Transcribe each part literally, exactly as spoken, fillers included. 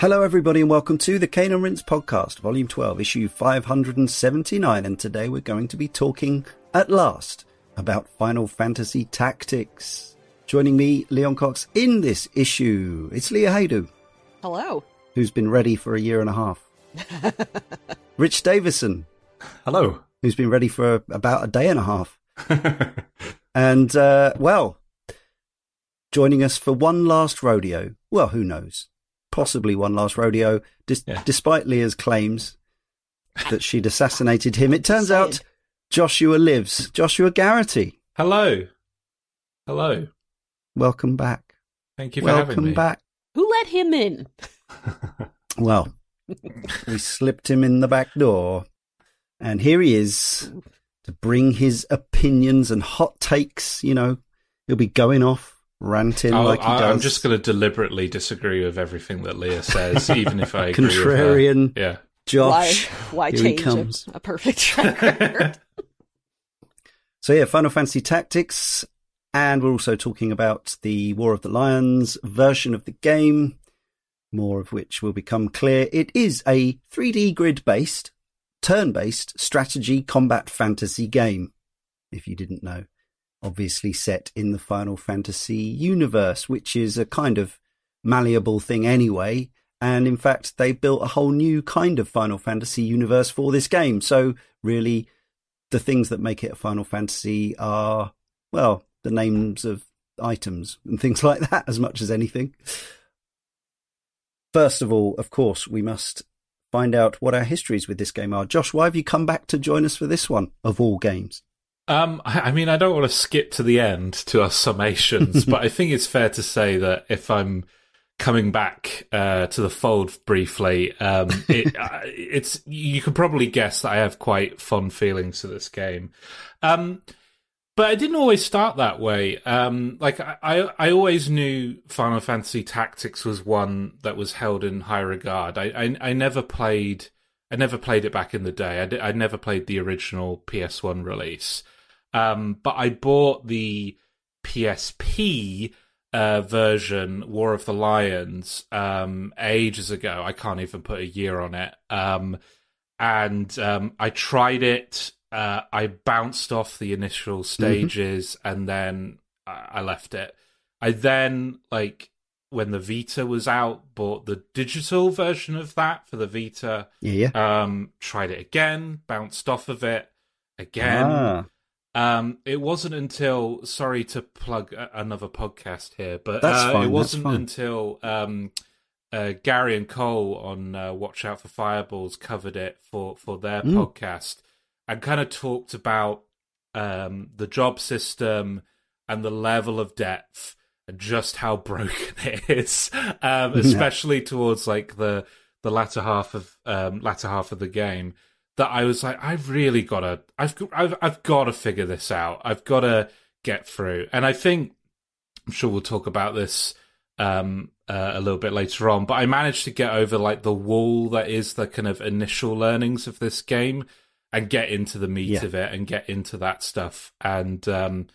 Hello everybody and welcome to the Cane and Rinse podcast, volume twelve, issue five hundred seventy-nine, and today we're going to be talking, at last, about Final Fantasy Tactics. Joining me, Leon Cox, in this issue, it's Leah Haydu. Hello. Who's been ready for a year and a half. Rich Davison. Hello. Who's been ready for about a day and a half. and, uh, well, joining us for one last rodeo, well, who knows? Possibly one last rodeo, dis- yeah. despite Leah's claims that she'd assassinated him. It turns Sad. out Joshua lives. Joshua Garrity. Hello. Hello. Welcome back. Thank you for Welcome having me. Welcome back. Who let him in? Well, we slipped him in the back door. And here he is to bring his opinions and hot takes. You know, he'll be going off. Ranting I'll, like he does. I'm just going to deliberately disagree with everything that Leah says, even if I agree Contrarian with her. Yeah. Josh. Why, why change a, a perfect track record? So yeah, Final Fantasy Tactics, and we're also talking about the War of the Lions version of the game, more of which will become clear. It is a three D grid-based, turn-based strategy combat fantasy game, if you didn't know. Obviously set in the Final Fantasy universe, which is a kind of malleable thing anyway. And in fact, they built a whole new kind of Final Fantasy universe for this game. So really, the things that make it a Final Fantasy are, well, the names of items and things like that as much as anything. First of all, of course, we must find out what our histories with this game are. Josh, why have you come back to join us for this one, of all games? Um, I mean, I don't want to skip to the end to our summations, but I think it's fair to say that if I'm coming back uh, to the fold briefly, um, it, uh, it's you can probably guess that I have quite fond feelings to this game. Um, but I didn't always start that way. Um, like I, I, I always knew Final Fantasy Tactics was one that was held in high regard. I, I, I never played, I never played it back in the day. I, d- I never played the original P S one release. Um, but I bought the P S P uh, version, War of the Lions, um, ages ago. I can't even put a year on it. Um, and um, I tried it. Uh, I bounced off the initial stages, mm-hmm. and then I-, I left it. I then, like, when the Vita was out, bought the digital version of that for the Vita. Yeah. Um, tried it again, bounced off of it again. Ah. Um, it wasn't until, sorry to plug another podcast here, but uh, fine, it wasn't until um, uh, Gary and Cole on uh, Watch Out for Fireballs covered it for, for their mm. podcast and kind of talked about um, the job system and the level of depth and just how broken it is, um, especially yeah. towards like the the latter half of um, latter half of the game. That I was like, I've really got to, I've, I've, I've got to figure this out. I've got to get through. And I think, I'm sure we'll talk about this um, uh, a little bit later on, but I managed to get over like the wall that is the kind of initial learnings of this game and get into the meat yeah. of it and get into that stuff. And um,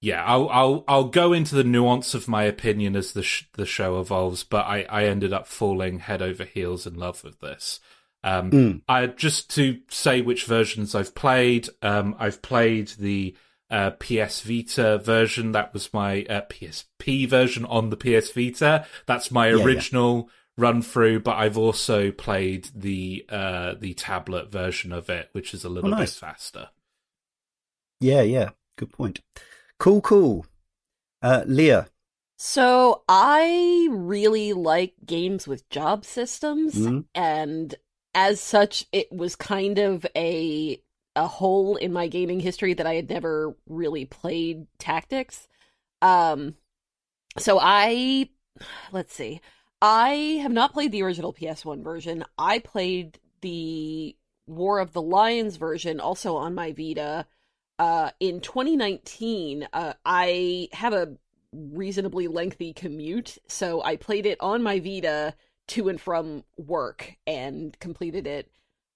yeah, I'll, I'll, I'll go into the nuance of my opinion as the sh- the show evolves, but I, I ended up falling head over heels in love with this. Um, mm. I just to say which versions I've played. Um, I've played the uh, P S Vita version. That was my uh, P S P version on the P S Vita. That's my yeah, original yeah. run through. But I've also played the uh, the tablet version of it, which is a little oh, nice. bit faster. Yeah, yeah, good point. Cool, cool. Uh, Leah. So I really like games with job systems mm. and. As such, it was kind of a a hole in my gaming history that I had never really played Tactics. Um, so I, let's see, I have not played the original P S one version. I played the War of the Lions version, also on my Vita, uh, in twenty nineteen. Uh, I have a reasonably lengthy commute, so I played it on my Vita to and from work and completed it.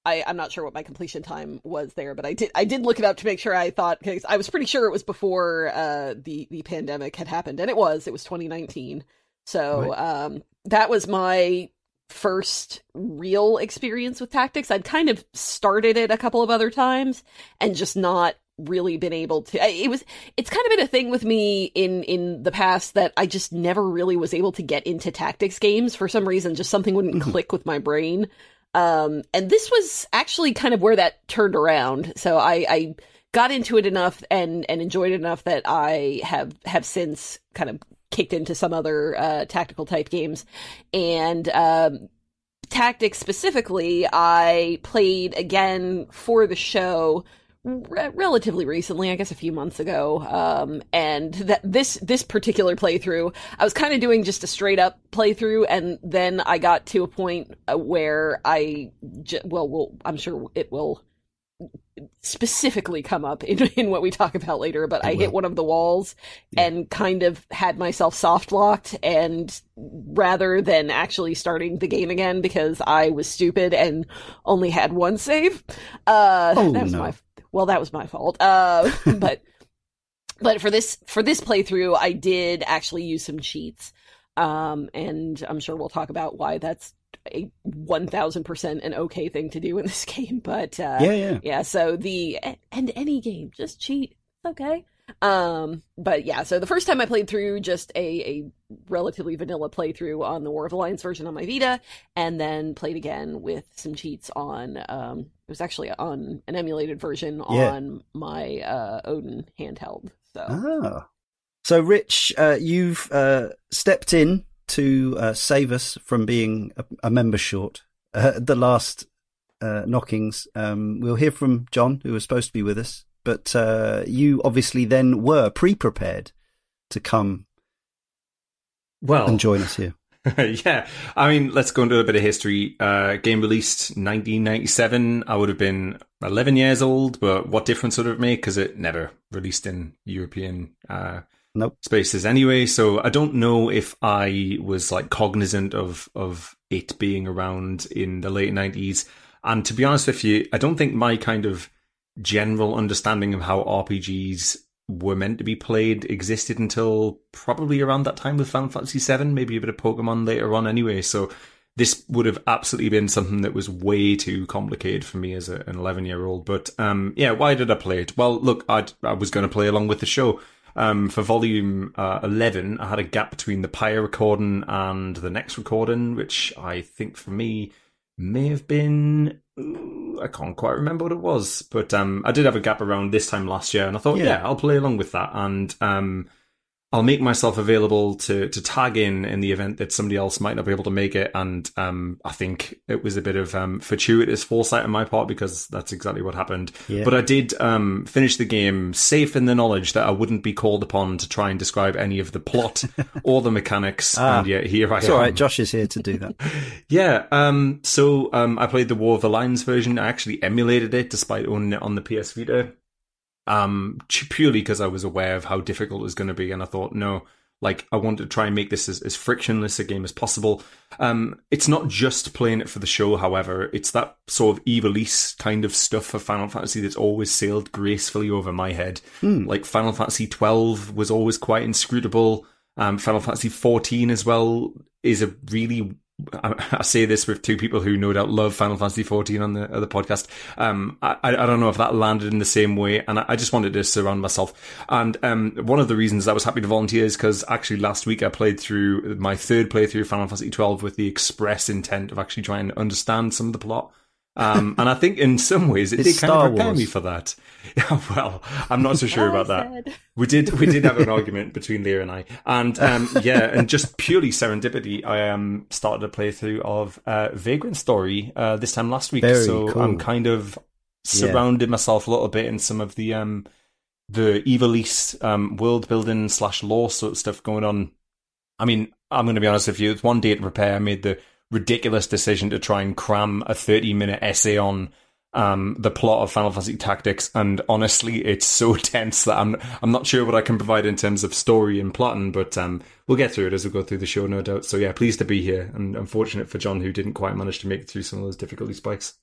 I, I'm not sure what my completion time was there, but I did I did look it up to make sure I thought, because I was pretty sure it was before uh, the, the pandemic had happened. And it was. It was twenty nineteen. So right. um, that was my first real experience with Tactics. I'd kind of started it a couple of other times and just not really been able to. It was it's kind of been a thing with me in in the past that I just never really was able to get into Tactics games for some reason. Just something wouldn't mm-hmm. click with my brain. Um, and this was actually kind of where that turned around. So I, I got into it enough and, and enjoyed it enough that I have, have since kind of kicked into some other uh, tactical type games. And um, Tactics specifically, I played again for the show re- relatively recently, I guess a few months ago. Um, and that this this particular playthrough, I was kind of doing just a straight up playthrough, and then I got to a point where I j- well, well, I'm sure it will specifically come up in, in what we talk about later, but I, I hit one of the walls yeah. and kind of had myself soft locked, and rather than actually starting the game again because I was stupid and only had one save, uh, oh, that was no. my well, that was my fault. Uh, but but for this for this playthrough, I did actually use some cheats, um, and I'm sure we'll talk about why that's a one thousand percent an okay thing to do in this game, but uh yeah, yeah yeah so the and any game, just cheat, okay. Um but yeah, so the first time I played through just a a relatively vanilla playthrough on the War of the Lions version on my Vita, and then played again with some cheats on um it was actually on an emulated version yeah. on my uh Odin handheld. So ah. so Rich, uh you've uh stepped in to uh, save us from being a, a member short, uh, the last uh, knockings. Um, we'll hear from John, who was supposed to be with us, but uh, you obviously then were pre-prepared to come well, and join us here. yeah, I mean, let's go into a bit of history. Uh, game released nineteen ninety-seven. I would have been eleven years old, but what difference would it make? Because it never released in European uh Nope. spaces anyway, so I don't know if I was like cognizant of of it being around in the late nineties. And to be honest with you, I don't think my kind of general understanding of how R P Gs were meant to be played existed until probably around that time with Final Fantasy seven, maybe a bit of Pokemon later on anyway. So this would have absolutely been something that was way too complicated for me as a, an eleven-year-old. But um, yeah, why did I play it? Well, look, I'd, I was going to play along with the show. Um, for volume uh, eleven, I had a gap between the prior recording and the next recording, which I think for me may have been... Ooh, I can't quite remember what it was, but um, I did have a gap around this time last year, and I thought, yeah, yeah I'll play along with that, and um, I'll make myself available to, to tag in in the event that somebody else might not be able to make it, and um, I think it was a bit of um, fortuitous foresight on my part, because that's exactly what happened. Yeah. But I did um, finish the game safe in the knowledge that I wouldn't be called upon to try and describe any of the plot or the mechanics, ah, and yet here I it's am. It's all right, Josh is here to do that. yeah, um, so um, I played the War of the Lions version. I actually emulated it, despite owning it on the P S Vita. Um, purely because I was aware of how difficult it was going to be, and I thought, no, like I wanted to try and make this as, as frictionless a game as possible. Um, it's not just playing it for the show, however. It's that sort of Ivalice kind of stuff for Final Fantasy that's always sailed gracefully over my head. Mm. Like Final Fantasy twelve was always quite inscrutable. Um, Final Fantasy fourteen as well is a really... I say this with two people who no doubt love Final Fantasy fourteen on the, on the podcast. Um, I, I don't know if that landed in the same way, and I, I just wanted to surround myself. And um, one of the reasons I was happy to volunteer is because actually last week I played through my third playthrough of Final Fantasy twelve with the express intent of actually trying to understand some of the plot. Um, and I think in some ways it it's did kind Star of prepare Wars. Me for that. Yeah, well, I'm not so sure about that. We did we did have an argument between Leah and I, and um, yeah, and just purely serendipity, I um, started a playthrough of uh, Vagrant Story uh, this time last week. Very so cool. I'm kind of surrounded yeah. myself a little bit in some of the um, the Ivalice um world building slash lore sort of stuff going on. I mean, I'm going to be honest with you. It's one day to prepare. I made the ridiculous decision to try and cram a thirty minute essay on um the plot of Final Fantasy Tactics, and honestly it's so tense that I'm I'm not sure what I can provide in terms of story and plotting, but um we'll get through it as we go through the show, no doubt. So yeah, pleased to be here, and unfortunate for John who didn't quite manage to make it through some of those difficulty spikes.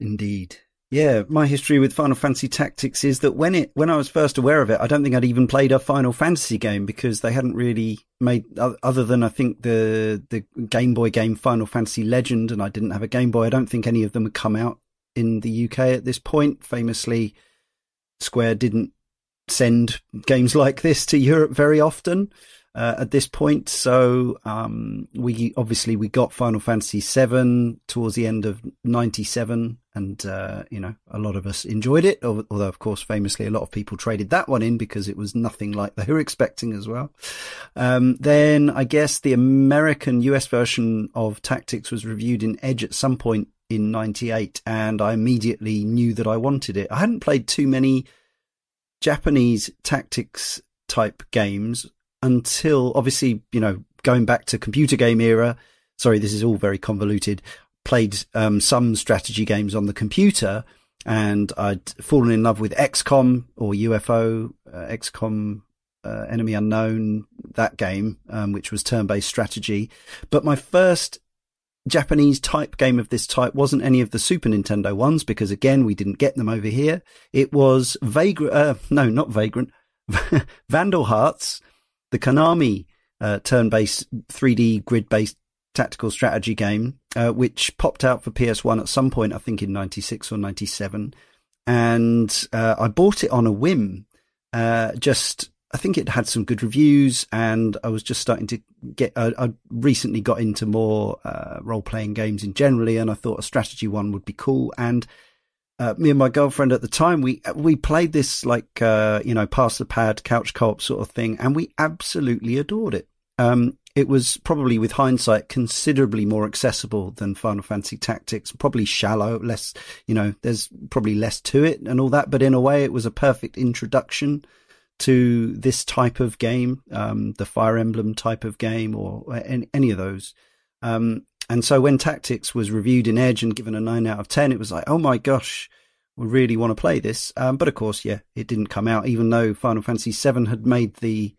Indeed. Yeah, my history with Final Fantasy Tactics is that when it when I was first aware of it, I don't think I'd even played a Final Fantasy game, because they hadn't really made, other than I think the the Game Boy game Final Fantasy Legend, and I didn't have a Game Boy. I don't think any of them had come out in the U K at this point. Famously, Square didn't send games like this to Europe very often uh, at this point. So um, we obviously we got Final Fantasy seven towards the end of ninety-seven. And, uh, you know, a lot of us enjoyed it, although, of course, famously, a lot of people traded that one in because it was nothing like they were expecting as well. Um, then I guess the American U S version of Tactics was reviewed in Edge at some point in ninety-eight, and I immediately knew that I wanted it. I hadn't played too many Japanese Tactics type games until, obviously, you know, going back to computer game era. Sorry, this is all very convoluted. Played um, some strategy games on the computer, and I'd fallen in love with X COM or U F O, uh, X COM uh, Enemy Unknown, that game, um, which was turn-based strategy. But my first Japanese type game of this type wasn't any of the Super Nintendo ones, because, again, we didn't get them over here. It was Vagrant, uh, no, not Vagrant, Vandal Hearts, the Konami uh, turn-based three D grid-based tactical strategy game, uh, which popped out for P S one at some point, I think in ninety-six or ninety-seven. And uh, I bought it on a whim. Uh, just, I think it had some good reviews, and I was just starting to get, uh, I recently got into more uh, role-playing games in generally, and I thought a strategy one would be cool. And uh, me and my girlfriend at the time, we, we played this like, uh, you know, pass the pad, couch co-op sort of thing, and we absolutely adored it. Um, It was probably, with hindsight, considerably more accessible than Final Fantasy Tactics, probably shallow, less, you know, there's probably less to it and all that. But in a way, it was a perfect introduction to this type of game, um, the Fire Emblem type of game, or any of those. Um, and so when Tactics was reviewed in Edge and given a nine out of ten, it was like, oh my gosh, we really want to play this. Um, but of course, yeah, it didn't come out, even though Final Fantasy seven had made the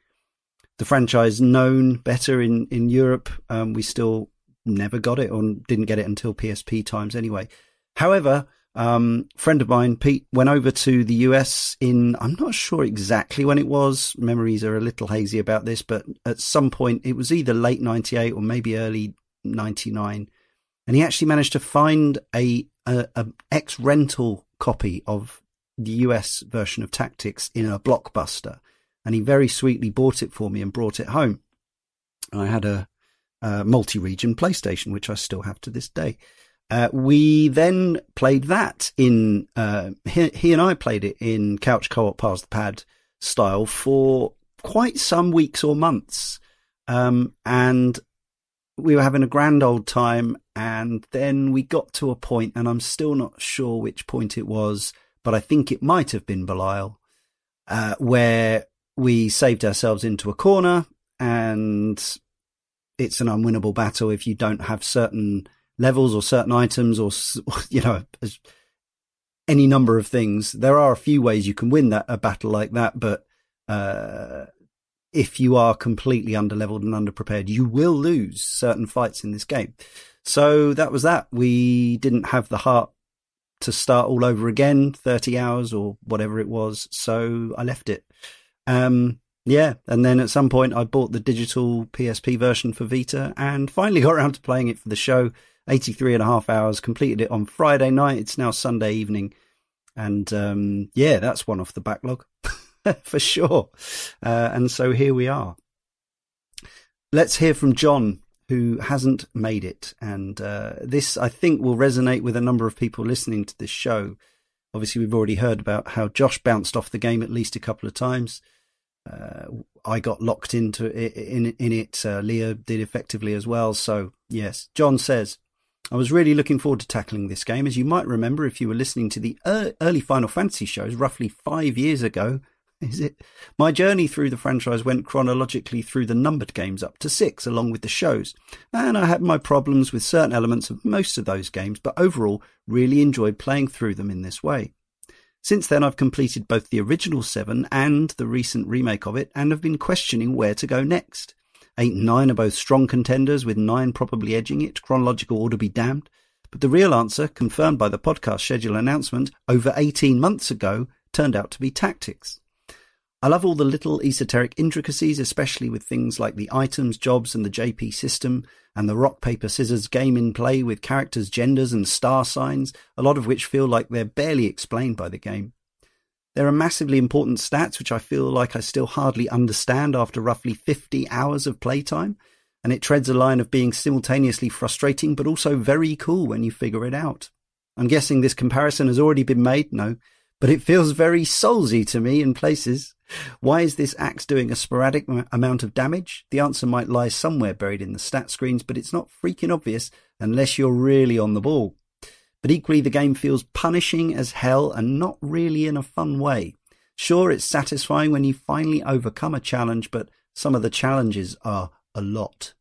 the franchise known better in, in Europe. Um, we still never got it, or didn't get it until P S P times anyway. However, um, friend of mine, Pete, went over to the U S in, I'm not sure exactly when it was. Memories are a little hazy about this, but at some point it was either late ninety-eight or maybe early ninety-nine. And he actually managed to find a, a, a ex-rental copy of the U S version of Tactics in a Blockbuster. And he very sweetly bought it for me and brought it home. I had a, a multi-region PlayStation, which I still have to this day. Uh, we then played that in, uh, he, he and I played it in couch co-op pass the pad style for quite some weeks or months. Um, and we were having a grand old time. And then we got to a point, and I'm still not sure which point it was, but I think it might have been Belial, uh, where we saved ourselves into a corner, and it's an unwinnable battle if you don't have certain levels or certain items or, you know, any number of things. There are a few ways you can win that a battle like that, but uh, if you are completely underleveled and underprepared, you will lose certain fights in this game. So that was that. We didn't have the heart to start all over again, thirty hours or whatever it was, so I left it. Um, yeah. And then at some point I bought the digital P S P version for Vita, and finally got around to playing it for the show. eighty-three and a half hours, completed it on Friday night. It's now Sunday evening. And, um, yeah, that's one off the backlog for sure. Uh, and so here we are. Let's hear from John, who hasn't made it. And, uh, this I think will resonate with a number of people listening to this show. Obviously we've already heard about how Josh bounced off the game at least a couple of times. Uh, I got locked into it, in, in it. Uh, Leah did effectively as well. So yes, John says, I was really looking forward to tackling this game. As you might remember, if you were listening to the er- early Final Fantasy shows roughly five years ago, is it? My journey through the franchise went chronologically through the numbered games up to six, along with the shows. And I had my problems with certain elements of most of those games, but overall really enjoyed playing through them in this way. Since then, I've completed both the original seven and the recent remake of it, and have been questioning where to go next. Eight and nine are both strong contenders, with nine probably edging it, chronological order be damned. The real answer, confirmed by the podcast schedule announcement over eighteen months ago, turned out to be Tactics. I love all the little esoteric intricacies, especially with things like the items, jobs and the J P system, and the rock, paper, scissors game in play with characters, genders and star signs, a lot of which feel like they're barely explained by the game. There are massively important stats which I feel like I still hardly understand after roughly fifty hours of playtime, and it treads a line of being simultaneously frustrating but also very cool when you figure it out. I'm guessing this comparison has already been made, no, but it feels very Soulsy to me in places. Why is this axe doing a sporadic amount of damage? The answer might lie somewhere buried in the stat screens, but it's not freaking obvious unless you're really on the ball. But equally, the game feels punishing as hell and not really in a fun way. Sure, it's satisfying when you finally overcome a challenge, but some of the challenges are a lot.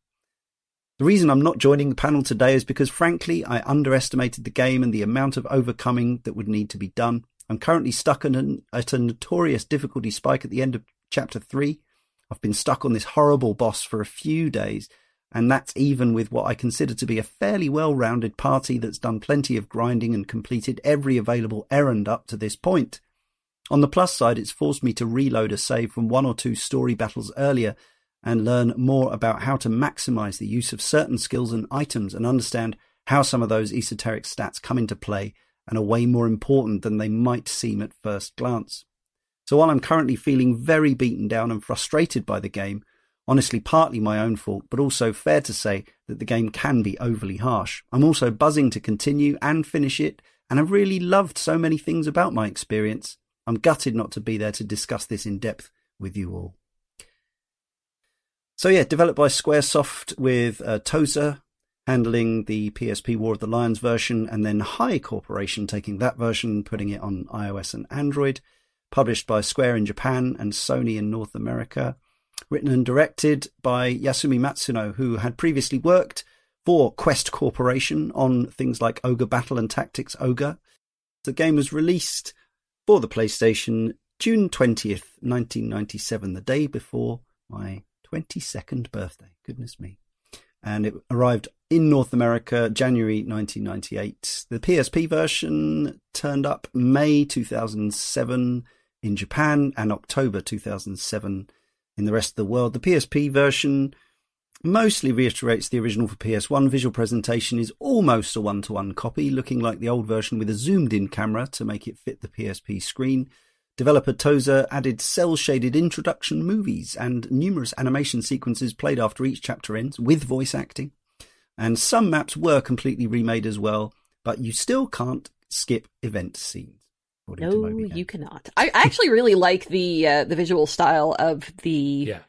The reason I'm not joining the panel today is because, frankly, I underestimated the game and the amount of overcoming that would need to be done. I'm currently stuck at a, at a notorious difficulty spike at the end of chapter three. I've been stuck on this horrible boss for a few days, and that's even with what I consider to be a fairly well-rounded party that's done plenty of grinding and completed every available errand up to this point. On the plus side, it's forced me to reload a save from one or two story battles earlier and learn more about how to maximize the use of certain skills and items and understand how some of those esoteric stats come into play and are way more important than they might seem at first glance. So while I'm currently feeling very beaten down and frustrated by the game, honestly partly my own fault, but also fair to say that the game can be overly harsh, I'm also buzzing to continue and finish it, and I've really loved so many things about my experience. I'm gutted not to be there to discuss this in depth with you all. So yeah, developed by Squaresoft with uh, Toza handling the P S P War of the Lions version, and then High Corporation taking that version, putting it on iOS and Android. Published by Square in Japan and Sony in North America. Written and directed by Yasumi Matsuno, who had previously worked for Quest Corporation on things like Ogre Battle and Tactics Ogre. The game was released for the PlayStation June twentieth, nineteen ninety-seven, the day before my twenty-second birthday. Goodness me. And it arrived in North America, January nineteen ninety-eight. The P S P version turned up May two thousand seven in Japan and October two thousand seven in the rest of the world. The P S P version mostly reiterates the original for P S one. Visual presentation is almost a one-to-one copy, looking like the old version with a zoomed-in camera to make it fit the P S P screen. Developer Toza added cel-shaded introduction movies and numerous animation sequences played after each chapter ends, with voice acting. And some maps were completely remade as well, but you still can't skip event scenes. No, you cannot. I actually really like the uh, the visual style of the yeah.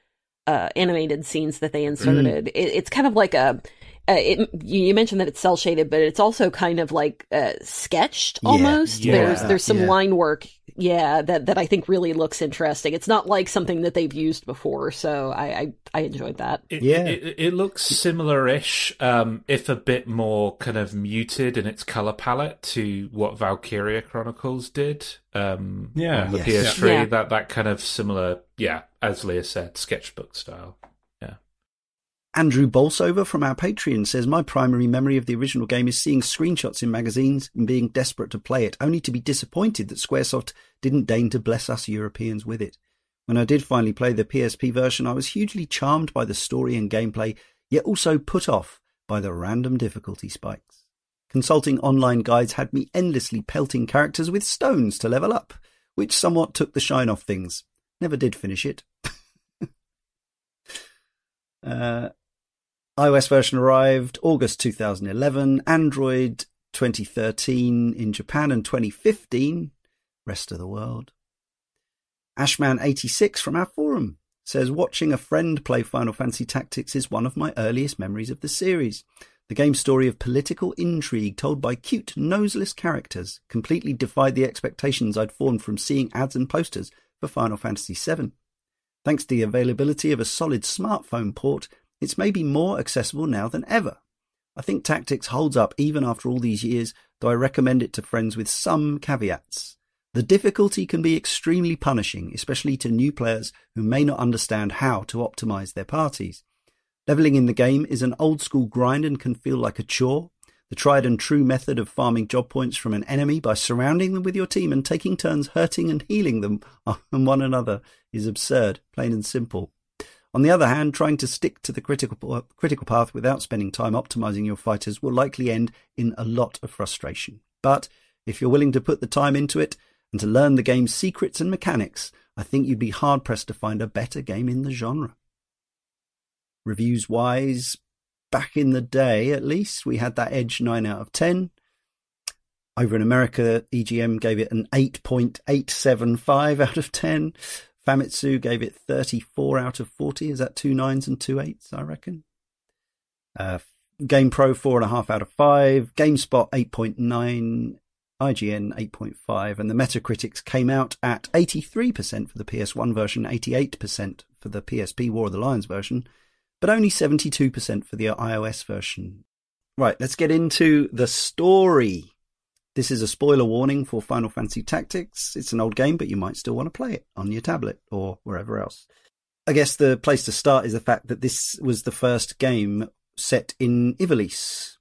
uh, animated scenes that they inserted. Mm. It, it's kind of like a... Uh, it, you mentioned that it's cel shaded, but it's also kind of like uh, sketched yeah, almost. Yeah, there's there's some yeah. line work, yeah, that, that I think really looks interesting. It's not like something that they've used before, so I I, I enjoyed that. It, yeah, it, it looks similar-ish, um, if a bit more kind of muted in its color palette to what Valkyria Chronicles did. Um, yeah, on the yes. P S three, yeah. that that kind of similar, yeah, as Leah said, sketchbook style. Andrew Bolsover from our Patreon says, my primary memory of the original game is seeing screenshots in magazines and being desperate to play it, only to be disappointed that Squaresoft didn't deign to bless us Europeans with it. When I did finally play the P S P version, I was hugely charmed by the story and gameplay, yet also put off by the random difficulty spikes. Consulting online guides had me endlessly pelting characters with stones to level up, which somewhat took the shine off things. Never did finish it. uh... iOS version arrived August two thousand eleven, Android twenty thirteen in Japan and twenty fifteen, rest of the world. Ashman eighty-six from our forum says, watching a friend play Final Fantasy Tactics is one of my earliest memories of the series. The game's story of political intrigue told by cute, noseless characters completely defied the expectations I'd formed from seeing ads and posters for Final Fantasy seven. Thanks to the availability of a solid smartphone port, it's maybe more accessible now than ever. I think Tactics holds up even after all these years, though I recommend it to friends with some caveats. The difficulty can be extremely punishing, especially to new players who may not understand how to optimize their parties. Leveling in the game is an old-school grind and can feel like a chore. the tried and true method of farming job points from an enemy by surrounding them with your team and taking turns hurting and healing them on one another is absurd, plain and simple. On the other hand, trying to stick to the critical critical path without spending time optimizing your fighters will likely end in a lot of frustration. But if you're willing to put the time into it and to learn the game's secrets and mechanics, I think you'd be hard-pressed to find a better game in the genre. Reviews-wise, back in the day, at least, we had that Edge nine out of ten. Over in America, E G M gave it an eight point eight seven five out of ten. Famitsu gave it thirty-four out of forty. Is that two nines and two eights, I reckon? Uh, GamePro, four point five out of five. GameSpot, eight point nine. I G N eight point five, and the Metacritics came out at eighty-three percent for the P S one version, eighty-eight percent for the P S P War of the Lions version, but only seventy-two percent for the iOS version. Right, let's get into the story. This is a spoiler warning for Final Fantasy Tactics. It's an old game, but you might still want to play it on your tablet or wherever else. I guess the place to start is the fact that this was the first game set in Ivalice.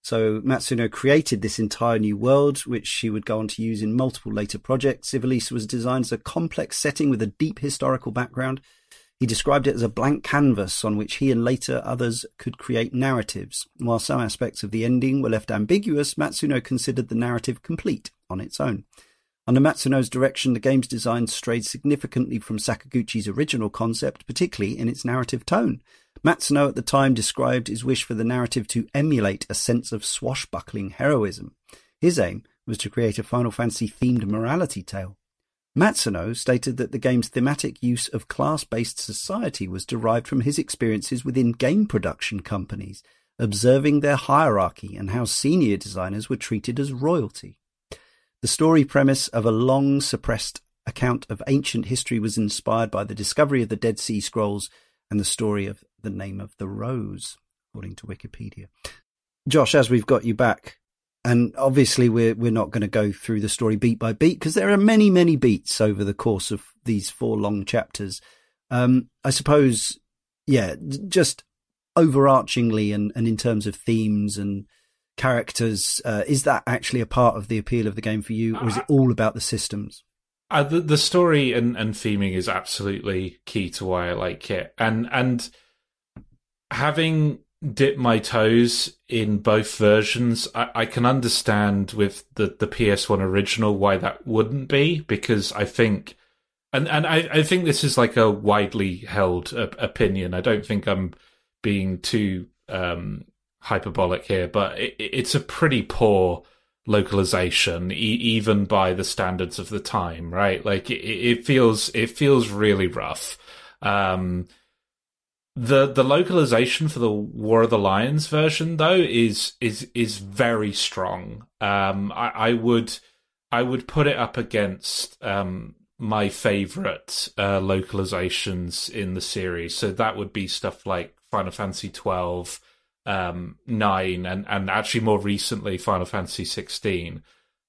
So Matsuno created this entire new world, which she would go on to use in multiple later projects. Ivalice was designed as a complex setting with a deep historical background. He described it as a blank canvas on which he and later others could create narratives. While some aspects of the ending were left ambiguous, Matsuno considered the narrative complete on its own. Under Matsuno's direction, the game's design strayed significantly from Sakaguchi's original concept, particularly in its narrative tone. Matsuno at the time described his wish for the narrative to emulate a sense of swashbuckling heroism. His aim was to create a Final Fantasy-themed morality tale. Matsuno stated that the game's thematic use of class-based society was derived from his experiences within game production companies, observing their hierarchy and how senior designers were treated as royalty. The story premise of a long-suppressed account of ancient history was inspired by the discovery of the Dead Sea Scrolls and the story of the name of the rose, according to Wikipedia. Josh, as we've got you back, and obviously we're we're not going to go through the story beat by beat because there are many, many beats over the course of these four long chapters. Um, I suppose, yeah, just overarchingly and, and in terms of themes and characters, uh, is that actually a part of the appeal of the game for you, or is it all about the systems? Uh, the, the story and, and theming is absolutely key to why I like it. And and having dipped my toes in both versions, I, I can understand with the, the P S one original why that wouldn't be, because I think, and, and I, I think this is like a widely held uh, opinion. I don't think I'm being too um, hyperbolic here, but it, it's a pretty poor localization, e- even by the standards of the time, right? Like it, it feels, it feels really rough. Um, the the localization for the War of the Lions version, though, is is is very strong. Um, I, I would I would put it up against um, my favorite uh, localizations in the series. So that would be stuff like Final Fantasy twelve. Um, nine and, and actually more recently Final Fantasy sixteen.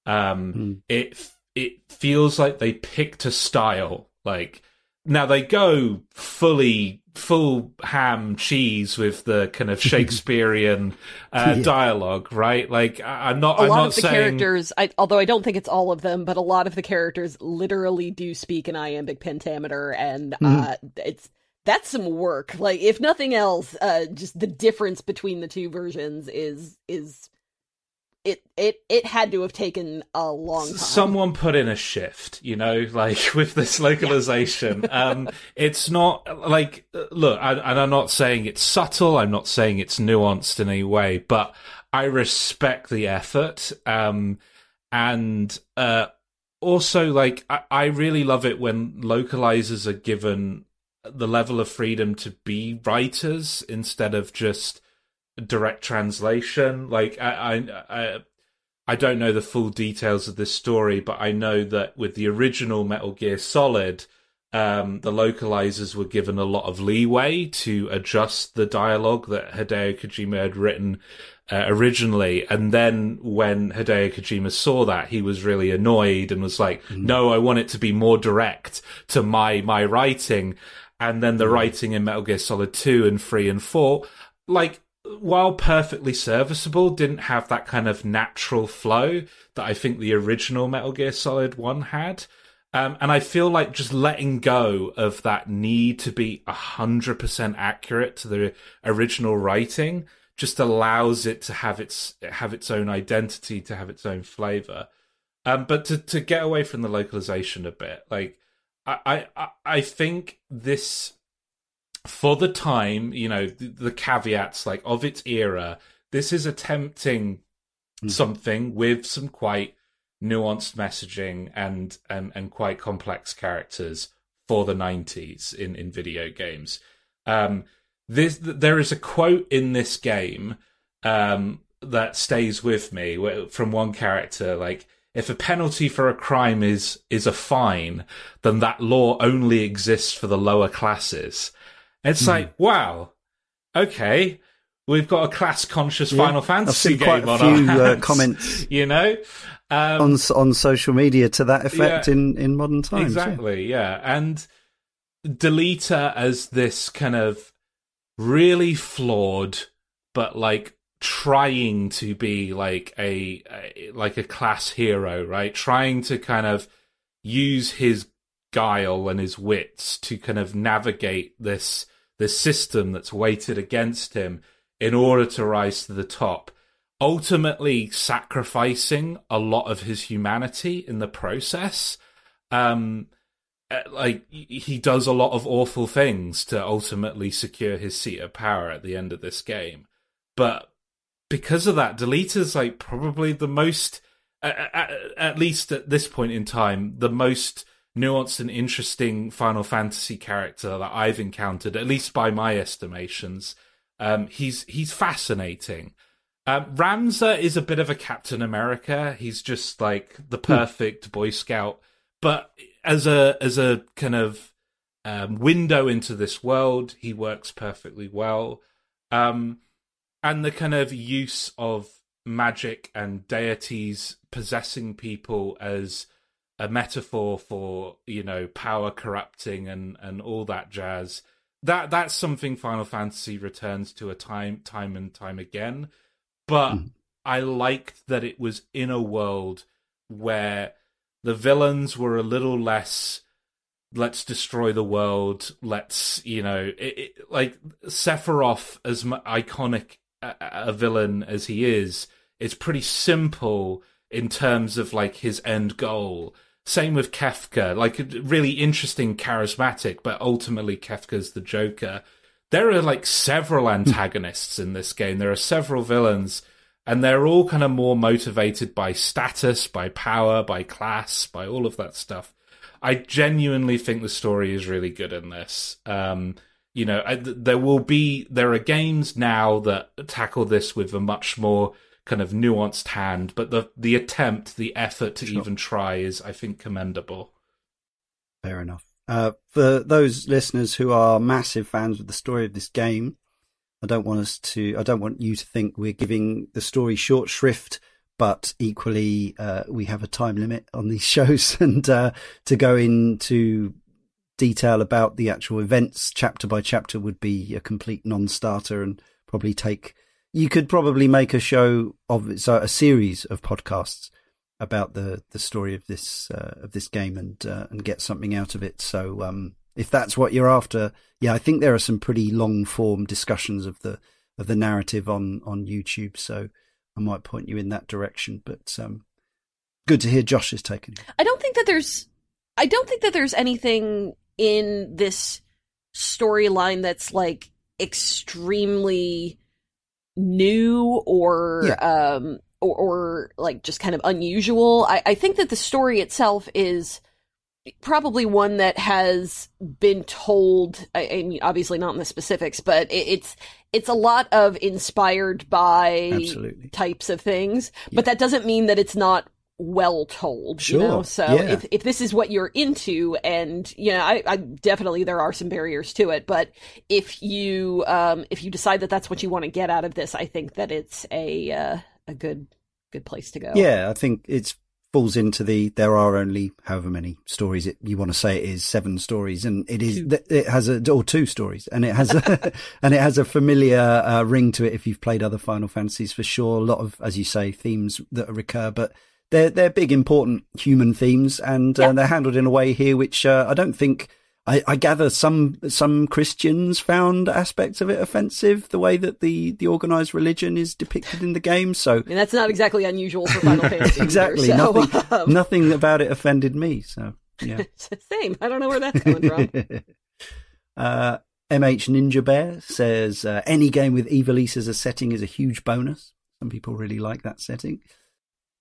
Um, mm. It it feels like they picked a style. Like now they go fully full ham cheese with the kind of Shakespearean uh, yeah. dialogue, right? Like I, I'm not. A I'm lot not of the saying... characters, I, although I don't think it's all of them, but a lot of the characters literally do speak in iambic pentameter, and mm. uh, it's. That's some work. Like, if nothing else, uh, just the difference between the two versions is is it it it had to have taken a long time. Someone put in a shift, you know, like with this localization. Yeah. um, it's not like look, I, and I'm not saying it's subtle. I'm not saying it's nuanced in any way, but I respect the effort. Um, and uh, also, like, I, I really love it when localizers are given the level of freedom to be writers instead of just direct translation. Like I, I, I, I don't know the full details of this story, but I know that with the original Metal Gear Solid, um, the localizers were given a lot of leeway to adjust the dialogue that Hideo Kojima had written uh, originally. And then when Hideo Kojima saw that, he was really annoyed and was like, mm-hmm. no, I want it to be more direct to my, my writing. And then the writing in Metal Gear Solid two and three and four, like while perfectly serviceable, didn't have that kind of natural flow that I think the original Metal Gear Solid one had. Um, and I feel like just letting go of that need to be one hundred percent accurate to the original writing just allows it to have its have its own identity, to have its own flavor. Um, but to, to get away from the localization a bit, like I, I, I think this, for the time, you know, the, the caveats like of its era, this is attempting mm. something with some quite nuanced messaging and, and and quite complex characters for the nineties in, in video games. Um, this there is a quote in this game um, that stays with me from one character, like, "If a penalty for a crime is is a fine, then that law only exists for the lower classes." It's mm. like, wow, okay. We've got a class-conscious yeah, Final Fantasy game quite a on few, our hands, uh, comments, you know, um, on on social media to that effect yeah, in, in modern times. Exactly, yeah. yeah. And Delita as this kind of really flawed, but like trying to be like a, a like a class hero, right? Trying to kind of use his guile and his wits to kind of navigate this this system that's weighted against him, in order to rise to the top, ultimately sacrificing a lot of his humanity in the process. Um, like, he does a lot of awful things to ultimately secure his seat of power at the end of this game. But because of that, Delita's like probably the most, at, at least at this point in time, the most nuanced and interesting Final Fantasy character that I've encountered, at least by my estimations. Um, he's he's fascinating. Um, Ramza is a bit of a Captain America. He's just like the perfect mm. Boy Scout, but as a as a kind of um, window into this world, he works perfectly well. Um, and the kind of use of magic and deities possessing people as a metaphor for, you know, power corrupting and and all that jazz. That that's something Final Fantasy returns to a time time and time again. But mm. I liked that it was in a world where the villains were a little less, let's destroy the world, let's, you know, it, it, like Sephiroth, as iconic a, a villain as he is, is pretty simple in terms of like his end goal. Same with Kefka, like really interesting, charismatic, but ultimately Kefka's the Joker. There are like several antagonists in this game. There are several villains, and they're all kind of more motivated by status, by power, by class, by all of that stuff. I genuinely think the story is really good in this. Um, you know, I, there will be, there are games now that tackle this with a much more kind of nuanced hand, but the the attempt, the effort to sure. even try is, I think, commendable. Fair enough. Uh, for those listeners who are massive fans of the story of this game, I don't want us to, I don't want you to think we're giving the story short shrift, but equally uh, we have a time limit on these shows, and uh, to go into detail about the actual events chapter by chapter would be a complete non-starter and probably take... You could probably make a show of so a series of podcasts about the, the story of this uh, of this game and uh, and get something out of it. So um, if that's what you're after, yeah, I think there are some pretty long form discussions of the of the narrative on, on YouTube. So I might point you in that direction. But um, good to hear Josh is taken. I don't think that there's I don't think that there's anything in this storyline that's like extremely new or yeah. um or, or like just kind of unusual. I, I think that the story itself is probably one that has been told, I, I mean, obviously not in the specifics, but it, it's it's a lot of inspired by Absolutely. types of things, yeah. but that doesn't mean that it's not well told, sure. you know? So yeah. if, if this is what you're into, and, you know, I, I definitely, there are some barriers to it, but if you, um, if you decide that that's what you want to get out of this, I think that it's a, uh, a good, good place to go. Yeah. I think it's falls into the, there are only however many stories it, you want to say it is seven stories, and it is, two. it has a, or two stories, and it has, a, and it has a familiar uh, ring to it. If you've played other Final Fantasies, for sure, a lot of, as you say, themes that recur, but they're, they're big, important human themes, and yeah. uh, they're handled in a way here, which uh, I don't think, I, I gather some, some Christians found aspects of it offensive, the way that the, the organized religion is depicted in the game. So, and that's not exactly unusual for Final Fantasy. Exactly. Either, so, nothing, um... nothing about it offended me. So, yeah. Same. I don't know where that's coming from. uh, M H Ninja Bear says, uh, any game with Ivalice as a setting is a huge bonus. Some people really like that setting.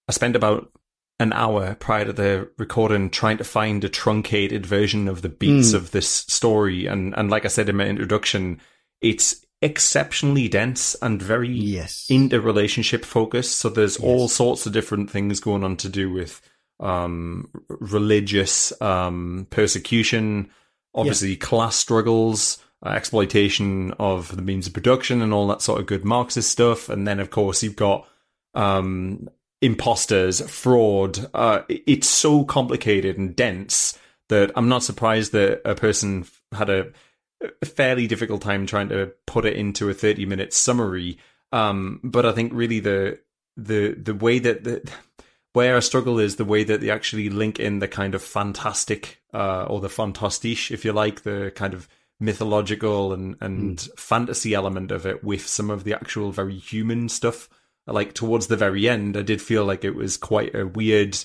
I spent about an hour prior to the recording trying to find a truncated version of the beats mm. of this story. And, and like I said in my introduction, it's exceptionally dense and very yes. interrelationship focused. So there's yes. all sorts of different things going on to do with um, religious um, persecution, obviously yes. class struggles, uh, exploitation of the means of production and all that sort of good Marxist stuff. And then, of course, you've got... Um, imposters, fraud. Uh, it's so complicated and dense that I'm not surprised that a person had a fairly difficult time trying to put it into a thirty minute summary. Um, but I think really the the the way that the where I struggle is the way that they actually link in the kind of fantastic uh, or the fantastique, if you like, the kind of mythological and and mm. fantasy element of it with some of the actual very human stuff. Like towards the very end, I did feel like it was quite a weird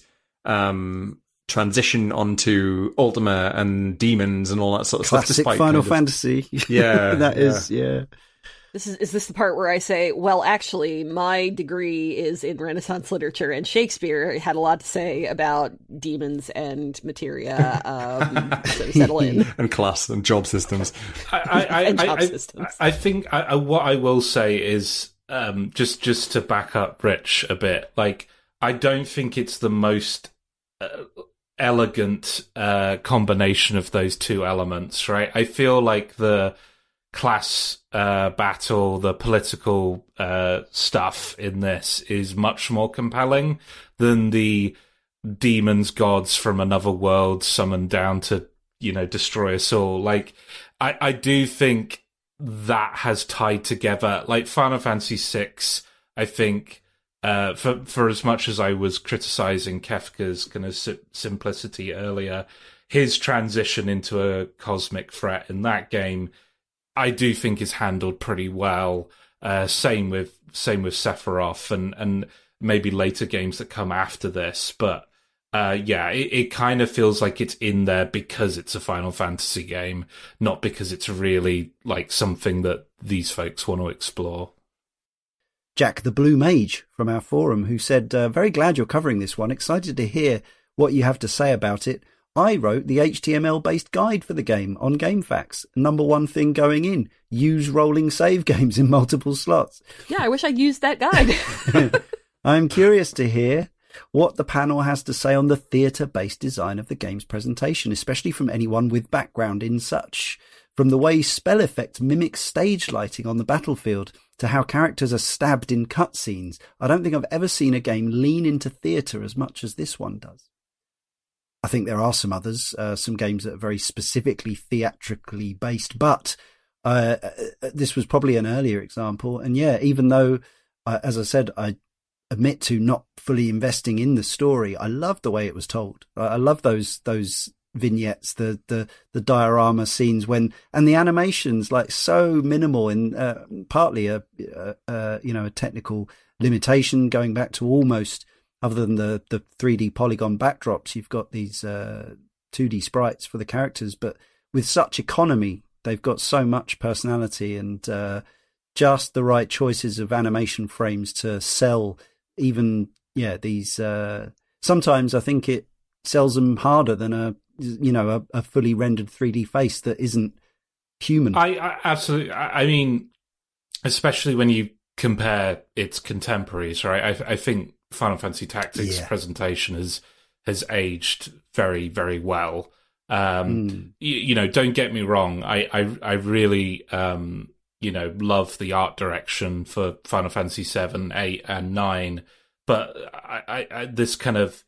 um, transition onto Ultima and demons and all that sort of Classic stuff. Classic Final kind of, Fantasy. Yeah. that yeah. is, yeah. This is, is this the part where I say, well, actually, my degree is in Renaissance literature, and Shakespeare had a lot to say about demons and materia, um, so settle in. and class and job systems. I, I, I, and job I, systems. I, I think I, I, what I will say is... Um, just just to back up Rich a bit, like I don't think it's the most uh, elegant uh, combination of those two elements, right? I feel like the class uh, battle, the political uh, stuff in this is much more compelling than the demons, gods from another world summoned down to, you know, destroy us all. Like, I, I do think that has tied together, like Final Fantasy six, I think, uh, for for as much as I was criticizing Kefka's kind of si- simplicity earlier, his transition into a cosmic threat in that game, I do think is handled pretty well. Uh, same with same with Sephiroth and and maybe later games that come after this, but uh, yeah, it, it kind of feels like it's in there because it's a Final Fantasy game, not because it's really like something that these folks want to explore. Jack the Blue Mage from our forum, who said, uh, very glad you're covering this one. Excited to hear what you have to say about it. I wrote the H T M L-based guide for the game on GameFAQs. Number one thing going in, use rolling save games in multiple slots. Yeah, I wish I'd used that guide. I'm curious to hear what the panel has to say on the theatre-based design of the game's presentation, especially from anyone with background in such. From the way spell effect mimics stage lighting on the battlefield to how characters are stabbed in cutscenes, I don't think I've ever seen a game lean into theatre as much as this one does. I think there are some others, uh, some games that are very specifically theatrically based, but uh, this was probably an earlier example. And yeah, even though, uh, as I said, I admit to not fully investing in the story, I love the way it was told. I love those those vignettes, the the the diorama scenes, when and the animations, like, so minimal in uh, partly a uh, uh, you know, a technical limitation going back to almost, other than the the three D polygon backdrops, you've got these uh, two D sprites for the characters, but with such economy, they've got so much personality and uh, just the right choices of animation frames to sell. Even yeah, these uh, sometimes I think it sells them harder than a you know a, a fully rendered three D face that isn't human. I, I absolutely. I, I mean, especially when you compare its contemporaries, right? I, I think Final Fantasy Tactics yeah. presentation has has aged very, very well. Um, mm. you, you know, don't get me wrong. I I, I really. Um, you know, love the art direction for Final Fantasy seven, eight, and nine. But I, I, I, this kind of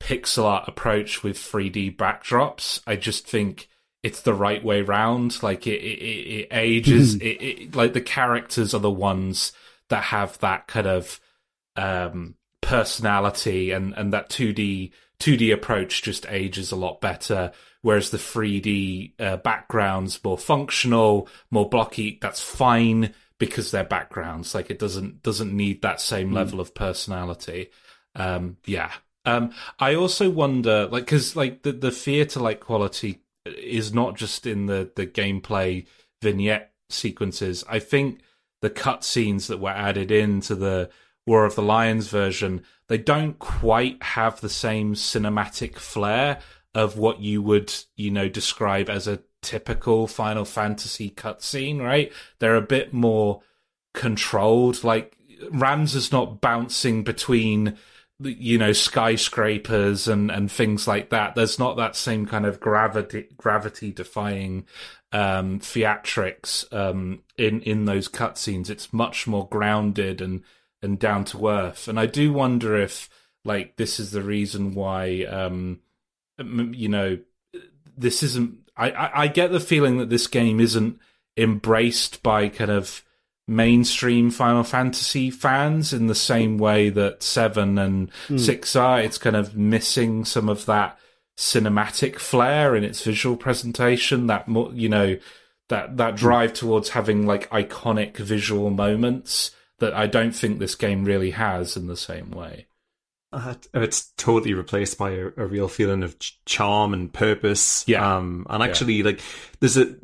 pixel art approach with three D backdrops. I just think it's the right way round. Like it, it, it ages. it, it, like the characters are the ones that have that kind of um, personality, and, and that two D two D approach just ages a lot better. Whereas the three D uh, backgrounds more functional, more blocky. That's fine because they're backgrounds. Like it doesn't doesn't need that same mm. level of personality. Um, yeah. Um, I also wonder, like, because like the the theatre-like quality is not just in the the gameplay vignette sequences. I think the cutscenes that were added into the War of the Lions version, they don't quite have the same cinematic flair of what you would, you know, describe as a typical Final Fantasy cutscene, right? They're a bit more controlled. Like Ramza's not bouncing between, you know, skyscrapers and, and things like that. There's not that same kind of gravity gravity defying um, theatrics um, in in those cutscenes. It's much more grounded and and down to earth. And I do wonder if like this is the reason why. Um, You know, this isn't. I, I, I get the feeling that this game isn't embraced by kind of mainstream Final Fantasy fans in the same way that seven and mm. six are. It's kind of missing some of that cinematic flair in its visual presentation. That more, you know, that that drive towards having like iconic visual moments that I don't think this game really has in the same way. Uh, it's totally replaced by a, a real feeling of ch- charm and purpose. Yeah. Um, and actually, yeah. like, there's a,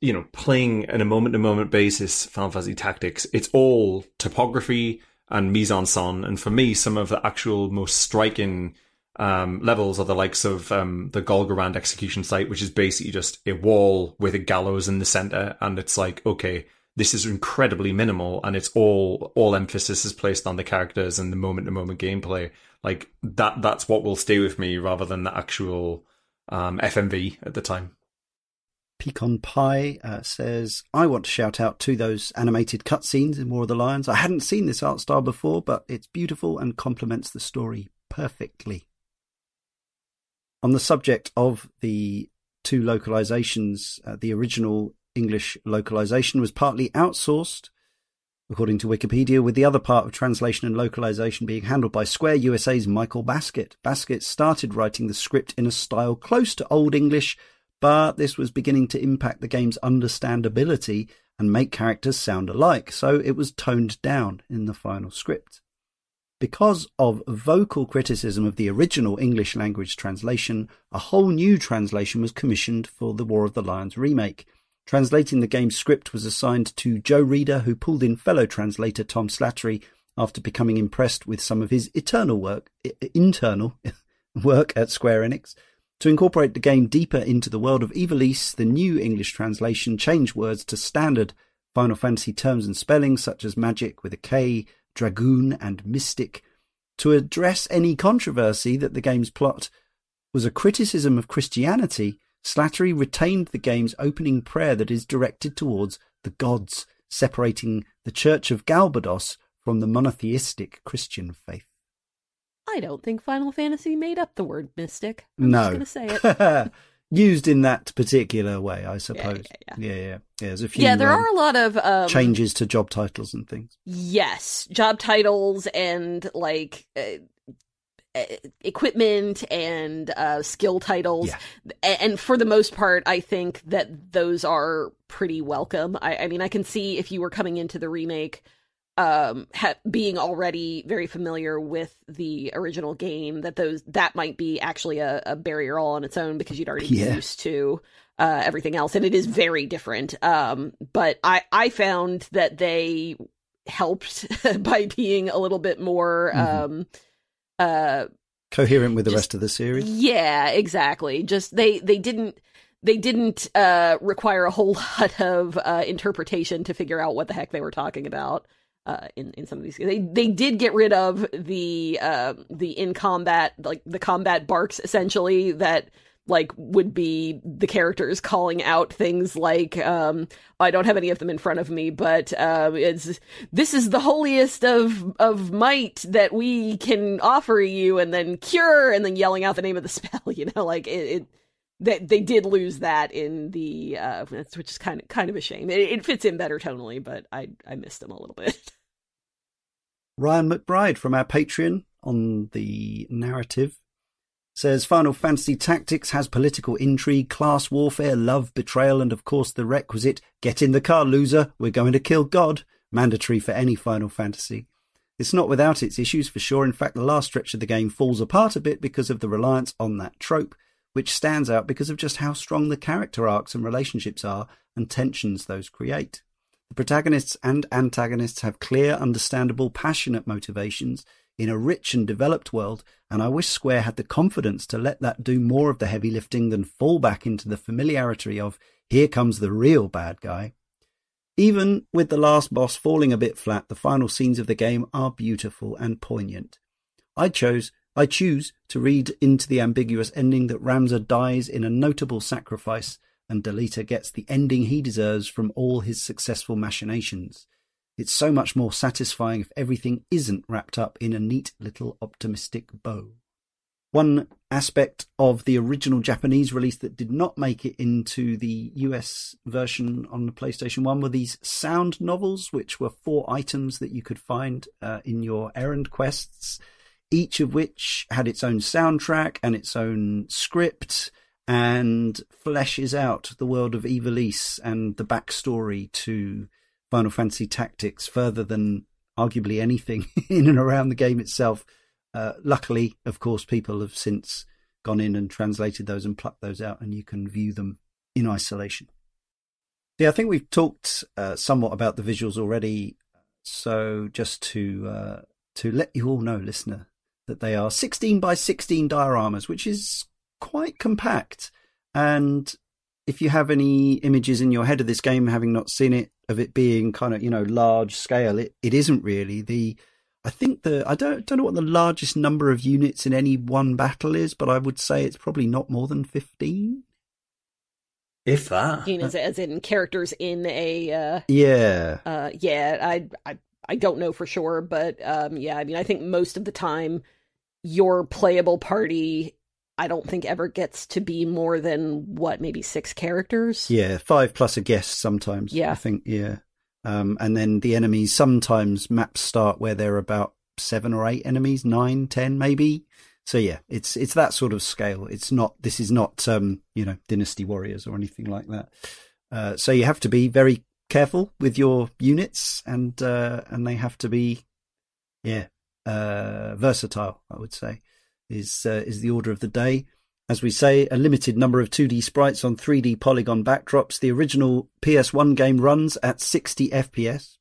you know, playing on a moment-to-moment basis Final Fantasy Tactics, it's all topography and mise-en-scene. And for me, some of the actual most striking um, levels are the likes of um, the Golgorand execution site, which is basically just a wall with a gallows in the center. And it's like, okay, this is incredibly minimal, and it's all all emphasis is placed on the characters and the moment-to-moment gameplay. Like that, that's what will stay with me rather than the actual um, F M V at the time. Pecan Pie uh, says, "I want to shout out to those animated cutscenes in War of the Lions. I hadn't seen this art style before, but it's beautiful and complements the story perfectly." On the subject of the two localizations, uh, the original English localization was partly outsourced, according to Wikipedia, with the other part of translation and localization being handled by Square U S A's Michael Baskett. Baskett started writing the script in a style close to Old English, but this was beginning to impact the game's understandability and make characters sound alike, so it was toned down in the final script. Because of vocal criticism of the original English language translation, a whole new translation was commissioned for the War of the Lions remake. Translating the game's script was assigned to Joe Reader, who pulled in fellow translator Tom Slattery after becoming impressed with some of his eternal work, I- internal work at Square Enix. To incorporate the game deeper into the world of Ivalice, the new English translation changed words to standard Final Fantasy terms and spelling such as magic with a K, dragoon and mystic, to address any controversy that the game's plot was a criticism of Christianity. Slattery retained the game's opening prayer that is directed towards the gods, separating the Church of Galbados from the monotheistic Christian faith. I don't think Final Fantasy made up the word mystic. I'm no. just going to say it. Used in that particular way, I suppose. Yeah, yeah, yeah. yeah, yeah. yeah there's a few, yeah there um, are a lot of... Um, changes to job titles and things. Yes, job titles and, like... Uh, equipment and uh, skill titles, yeah. And for the most part, I think that those are pretty welcome. I, I mean, I can see if you were coming into the remake um, ha- being already very familiar with the original game, that those that might be actually a, a barrier all on its own because you'd already yeah. be used to uh, everything else, and it is very different. Um, but I, I found that they helped by being a little bit more. Mm-hmm. Um, uh coherent with the just, rest of the series. Yeah, exactly. Just they they didn't they didn't uh require a whole lot of uh interpretation to figure out what the heck they were talking about uh in in some of these. They they did get rid of the uh the in combat, like the combat barks essentially that like would be the characters calling out things like, um, I don't have any of them in front of me, but uh, it's, this is the holiest of of might that we can offer you, and then cure, and then yelling out the name of the spell, you know, like it, it they, they did lose that in the, uh, which is kind of, kind of a shame. It, it fits in better tonally, but I, I missed them a little bit. Ryan McBride from our Patreon on the narrative says, Final Fantasy Tactics has political intrigue, class warfare, love, betrayal, and of course the requisite, get in the car, loser, we're going to kill God, mandatory for any Final Fantasy. It's not without its issues for sure. In fact, the last stretch of the game falls apart a bit because of the reliance on that trope, which stands out because of just how strong the character arcs and relationships are and tensions those create. The protagonists and antagonists have clear, understandable, passionate motivations in a rich and developed world, and I wish Square had the confidence to let that do more of the heavy lifting than fall back into the familiarity of, here comes the real bad guy. Even with the last boss falling a bit flat, the final scenes of the game are beautiful and poignant. I chose, I choose to read into the ambiguous ending that Ramza dies in a notable sacrifice and Delita gets the ending he deserves from all his successful machinations. It's so much more satisfying if everything isn't wrapped up in a neat little optimistic bow. One aspect of the original Japanese release that did not make it into the U S version on the PlayStation one were these sound novels, which were four items that you could find uh, in your errand quests, each of which had its own soundtrack and its own script, and fleshes out the world of Ivalice and the backstory to Final Fantasy Tactics further than arguably anything in and around the game itself. Uh, luckily, of course, people have since gone in and translated those and plucked those out, and you can view them in isolation. Yeah, I think we've talked uh, somewhat about the visuals already. So just to uh, to let you all know, listener, that they are sixteen by sixteen dioramas, which is quite compact. And if you have any images in your head of this game, having not seen it, of it being kind of, you know, large scale, it, it isn't really. The I think the I don't don't know what the largest number of units in any one battle is, but I would say it's probably not more than fifteen, if that. As, as in characters in a uh, yeah uh, yeah. I, I I don't know for sure, but um, yeah. I mean, I think most of the time your playable party, I don't think ever gets to be more than, what, maybe six characters? Yeah, five plus a guest sometimes. Yeah. I think, yeah. Um, and then the enemies, sometimes maps start where there are about seven or eight enemies, nine, ten maybe. So yeah, it's it's that sort of scale. It's not, this is not, um, you know, Dynasty Warriors or anything like that. Uh, so you have to be very careful with your units, and uh, and they have to be, yeah, uh, versatile, I would say. Is uh, is the order of the day. As we say, a limited number of two D sprites on three D polygon backdrops. The original P S one game runs at sixty F P S.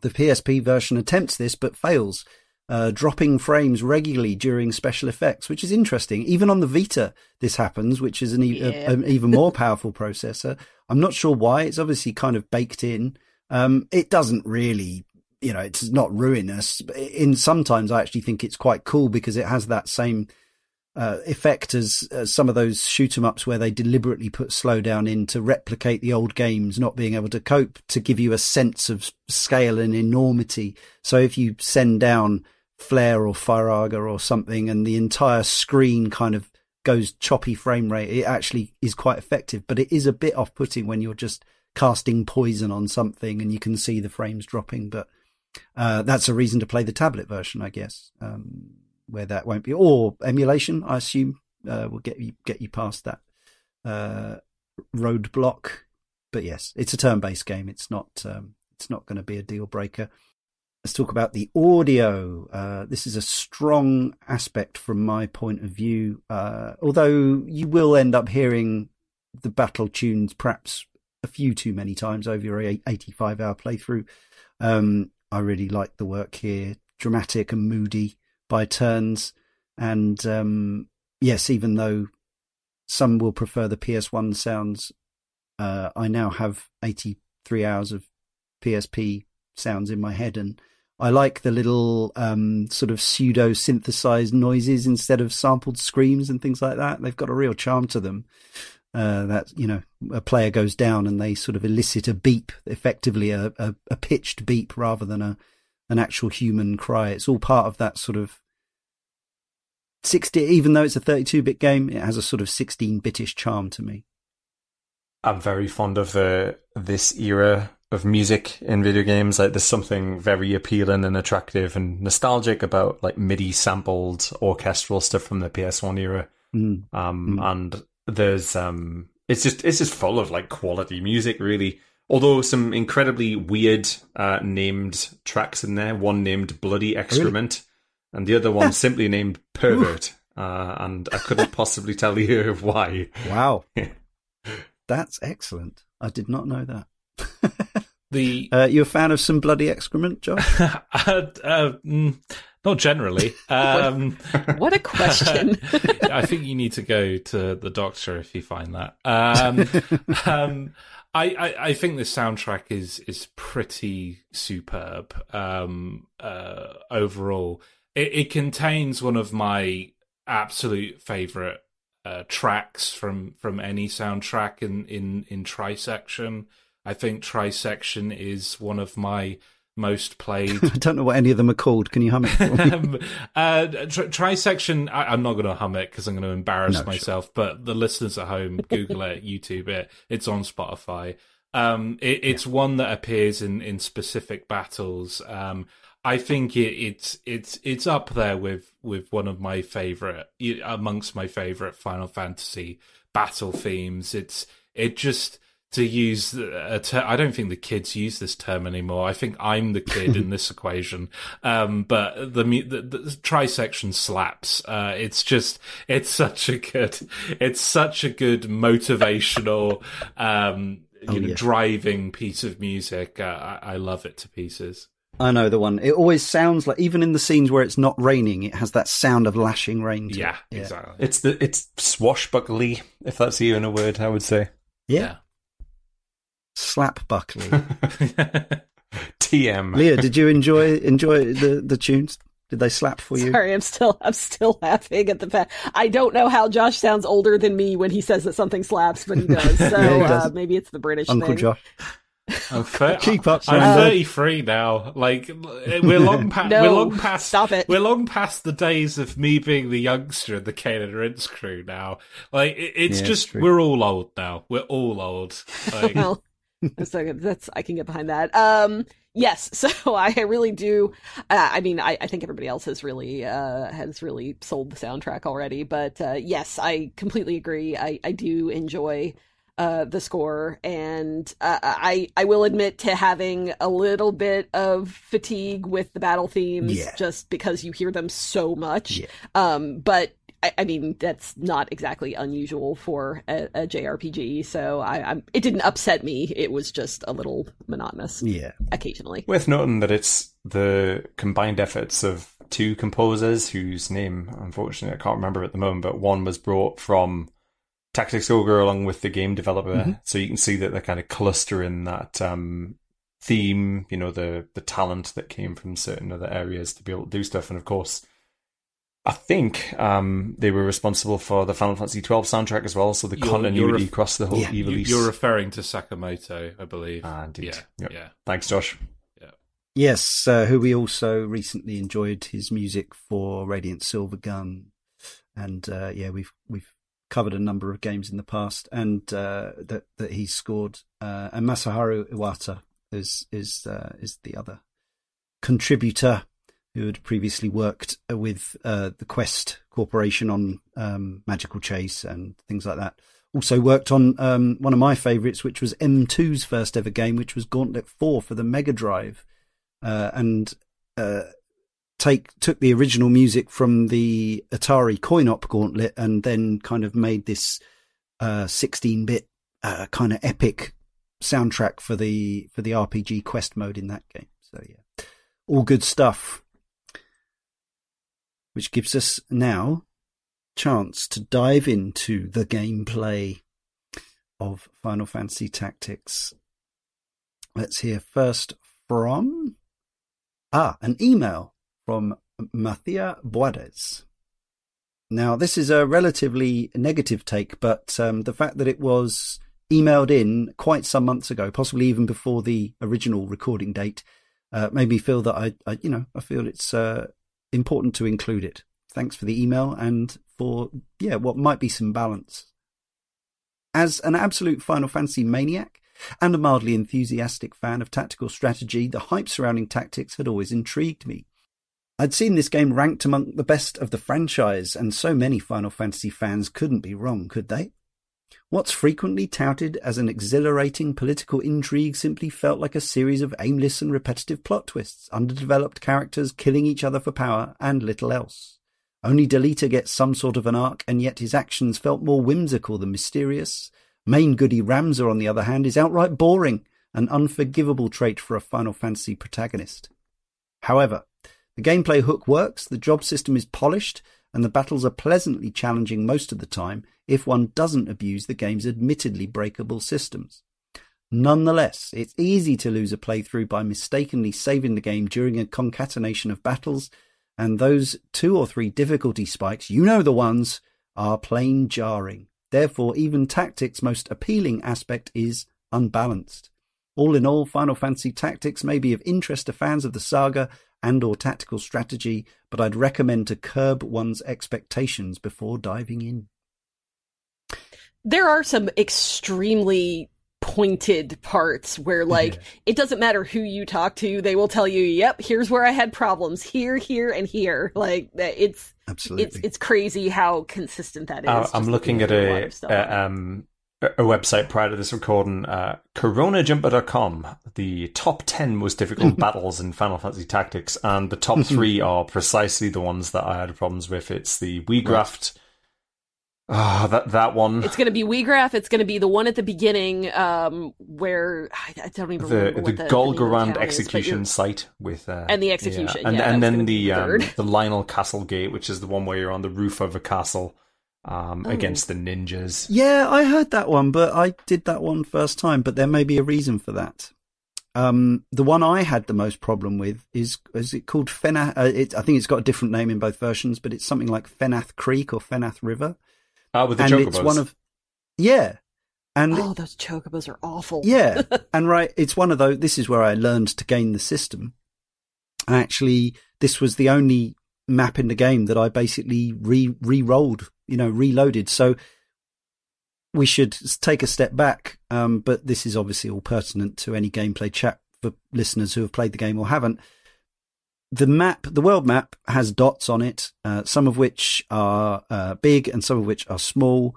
The P S P version attempts this but fails, uh, dropping frames regularly during special effects, which is interesting. Even on the Vita this happens, which is an, e- yeah. a, an even more powerful processor. I'm not sure why. It's obviously kind of baked in. Um, it doesn't really... You know, it's not ruinous. In sometimes I actually think it's quite cool because it has that same uh, effect as, as some of those shoot 'em ups where they deliberately put slowdown in to replicate the old games not being able to cope, to give you a sense of scale and enormity. So if you send down Flare or Firaga or something, and the entire screen kind of goes choppy frame rate, it actually is quite effective. But it is a bit off-putting when you're just casting poison on something and you can see the frames dropping, but. Uh, that's a reason to play the tablet version, I guess, um, where that won't be, or emulation, I assume, uh, will get you get you past that uh, roadblock. But yes, it's a turn-based game. It's not um, it's not going to be a deal breaker. Let's talk about the audio. Uh, this is a strong aspect from my point of view. Uh, although you will end up hearing the battle tunes perhaps a few too many times over your eighty-five hour playthrough. Um, I really like the work here, dramatic and moody by turns. And um, yes, even though some will prefer the P S one sounds, uh, I now have eighty-three hours of P S P sounds in my head, and I like the little um, sort of pseudo-synthesized noises instead of sampled screams and things like that. They've got a real charm to them. Uh, that, you know, a player goes down and they sort of elicit a beep, effectively a, a, a pitched beep rather than a an actual human cry. It's all part of that sort of sixty. Even though it's a thirty-two bit game, it has a sort of sixteen bitish charm to me. I'm very fond of uh, this era of music in video games. Like, there's something very appealing and attractive and nostalgic about like MIDI sampled orchestral stuff from the P S one era. Mm. Um, mm. And there's um, it's just it's just full of like quality music, really. Although some incredibly weird uh, named tracks in there. One named Bloody Excrement, really? And the other one simply named Pervert. Uh, and I couldn't possibly tell you why. Wow. That's excellent. I did not know that. The uh, you a fan of some Bloody Excrement, Josh? uh, uh, mm, not generally. Um, what, what a question. I think you need to go to the doctor if you find that. Um, um, I, I, I think the soundtrack is is pretty superb um, uh, overall. It, it contains one of my absolute favourite Uh, tracks from, from any soundtrack in, in, in Trisection. I think Trisection is one of my most played. I don't know what any of them are called. Can you hum it for me? um, uh, tri- Trisection, I, I'm not going to hum it because I'm going to embarrass no, myself, sure. But the listeners at home, Google it, YouTube it. It's on Spotify. Um, it, it's yeah. one that appears in, in specific battles. Um, I think it, it's it's it's up there with, with one of my favorite amongst my favorite Final Fantasy battle themes. It's it just to use a ter- I don't think the kids use this term anymore. I think I'm the kid in this equation. Um, but the the, the Trisection slaps. Uh, it's just it's such a good it's such a good motivational um, oh, you know yeah. driving piece of music. Uh, I, I love it to pieces. I know the one. It always sounds like, even in the scenes where it's not raining, it has that sound of lashing rain. To yeah, it. yeah, exactly. It's the it's swashbuckly, if that's even a word, I would say. Yeah, yeah. Slapbuckly. T M. Leah, did you enjoy enjoy the, the tunes? Did they slap for you? Sorry, I'm still I'm still laughing at the fact. I don't know how Josh sounds older than me when he says that something slaps, but he does. So yeah, he does. Uh, maybe it's the British Uncle thing. Uncle Josh. I'm, thir- Keep up, I'm thirty-three now. Like we're long, pa- no, we're long past. Stop it. We're long past the days of me being the youngster in the Cane and Rinse crew. Now, like it, it's yeah, just it's we're all old now. We're all old. Like, well, that's, that's I can get behind that. Um, yes. So I really do. Uh, I mean, I, I think everybody else has really uh, has really sold the soundtrack already. But uh, yes, I completely agree. I, I do enjoy. Uh, the score, and uh, I I will admit to having a little bit of fatigue with the battle themes, yeah. just because you hear them so much. Yeah. Um, but I, I mean that's not exactly unusual for a, a J R P G. So I, I it didn't upset me. It was just a little monotonous. Yeah, occasionally. Worth noting that it's the combined efforts of two composers whose name, unfortunately, I can't remember at the moment. But one was brought from Tactics Ogre along with the game developer, mm-hmm. so you can see that they're kind of clustering that um, theme, you know, the the talent that came from certain other areas to be able to do stuff. And of course, I think um, they were responsible for the Final Fantasy twelve soundtrack as well, so the you're, continuity you're ref- across the whole yeah. Ivalice. You're referring to Sakamoto, I believe. Ah, indeed. Yeah. Yep. yeah. Thanks, Josh. Yeah. Yes, uh, who we also recently enjoyed his music for Radiant Silver Gun. And uh, yeah, we've we've covered a number of games in the past, and uh, that that he scored. Uh, and Masaharu Iwata is is uh, is the other contributor who had previously worked with uh, the Quest Corporation on um, Magical Chase and things like that. Also worked on um, one of my favourites, which was M two's first ever game, which was Gauntlet four for the Mega Drive, uh, and uh, Take took the original music from the Atari coin-op Gauntlet and then kind of made this uh, sixteen-bit uh, kind of epic soundtrack for the for the R P G quest mode in that game. So yeah, all good stuff, which gives us now chance to dive into the gameplay of Final Fantasy Tactics. Let's hear first from Ah, an email from Mathia Boades. Now, this is a relatively negative take, but um, the fact that it was emailed in quite some months ago, possibly even before the original recording date, uh, made me feel that I, I you know, I feel it's uh, important to include it. Thanks for the email and for, yeah, what might be some balance. As an absolute Final Fantasy maniac and a mildly enthusiastic fan of tactical strategy, the hype surrounding Tactics had always intrigued me. I'd seen this game ranked among the best of the franchise, and so many Final Fantasy fans couldn't be wrong, could they? What's frequently touted as an exhilarating political intrigue simply felt like a series of aimless and repetitive plot twists, underdeveloped characters killing each other for power, and little else. Only Delita gets some sort of an arc, and yet his actions felt more whimsical than mysterious. Main goody Ramza, on the other hand, is outright boring, an unforgivable trait for a Final Fantasy protagonist. However, the gameplay hook works, the job system is polished, and the battles are pleasantly challenging most of the time if one doesn't abuse the game's admittedly breakable systems. Nonetheless, it's easy to lose a playthrough by mistakenly saving the game during a concatenation of battles, and those two or three difficulty spikes, you know the ones, are plain jarring. Therefore, even Tactics' most appealing aspect is unbalanced. All in all, Final Fantasy Tactics may be of interest to fans of the saga and or tactical strategy, but I'd recommend to curb one's expectations before diving in. There are some extremely pointed parts where, like, yeah. It doesn't matter who you talk to, they will tell you, yep, here's where I had problems, here, here, and here. Like, it's absolutely it's, it's crazy how consistent that is. Uh, I'm looking at a, a, um, a website prior to this recording, uh, corona jumper dot com, the top ten most difficult battles in Final Fantasy Tactics, and the top three are precisely the ones that I had problems with. It's the Wiegraf. Ah, oh, that that one. It's going to be Wiegraf. It's going to be the one at the beginning um, where I don't even the, remember what the, the Golgorand the execution is, site with uh, and the execution, yeah. and, yeah, and then the um, the Lionel Castle Gate, which is the one where you're on the roof of a castle um, oh. against the ninjas. Yeah, I heard that one, but I did that one first time. But there may be a reason for that. Um, the one I had the most problem with is is it called Fenath? Uh, it, I think it's got a different name in both versions, but it's something like Fenath Creek or Fenath River. Ah, uh, with the and chocobos. It's one of, yeah. And oh, those chocobos are awful. Yeah. And right, it's one of those, this is where I learned to game the system. And actually, this was the only map in the game that I basically re, re-rolled, you know, reloaded. So we should take a step back. Um, but this is obviously all pertinent to any gameplay chat for listeners who have played the game or haven't. The map, the world map, has dots on it, uh, some of which are uh, big and some of which are small.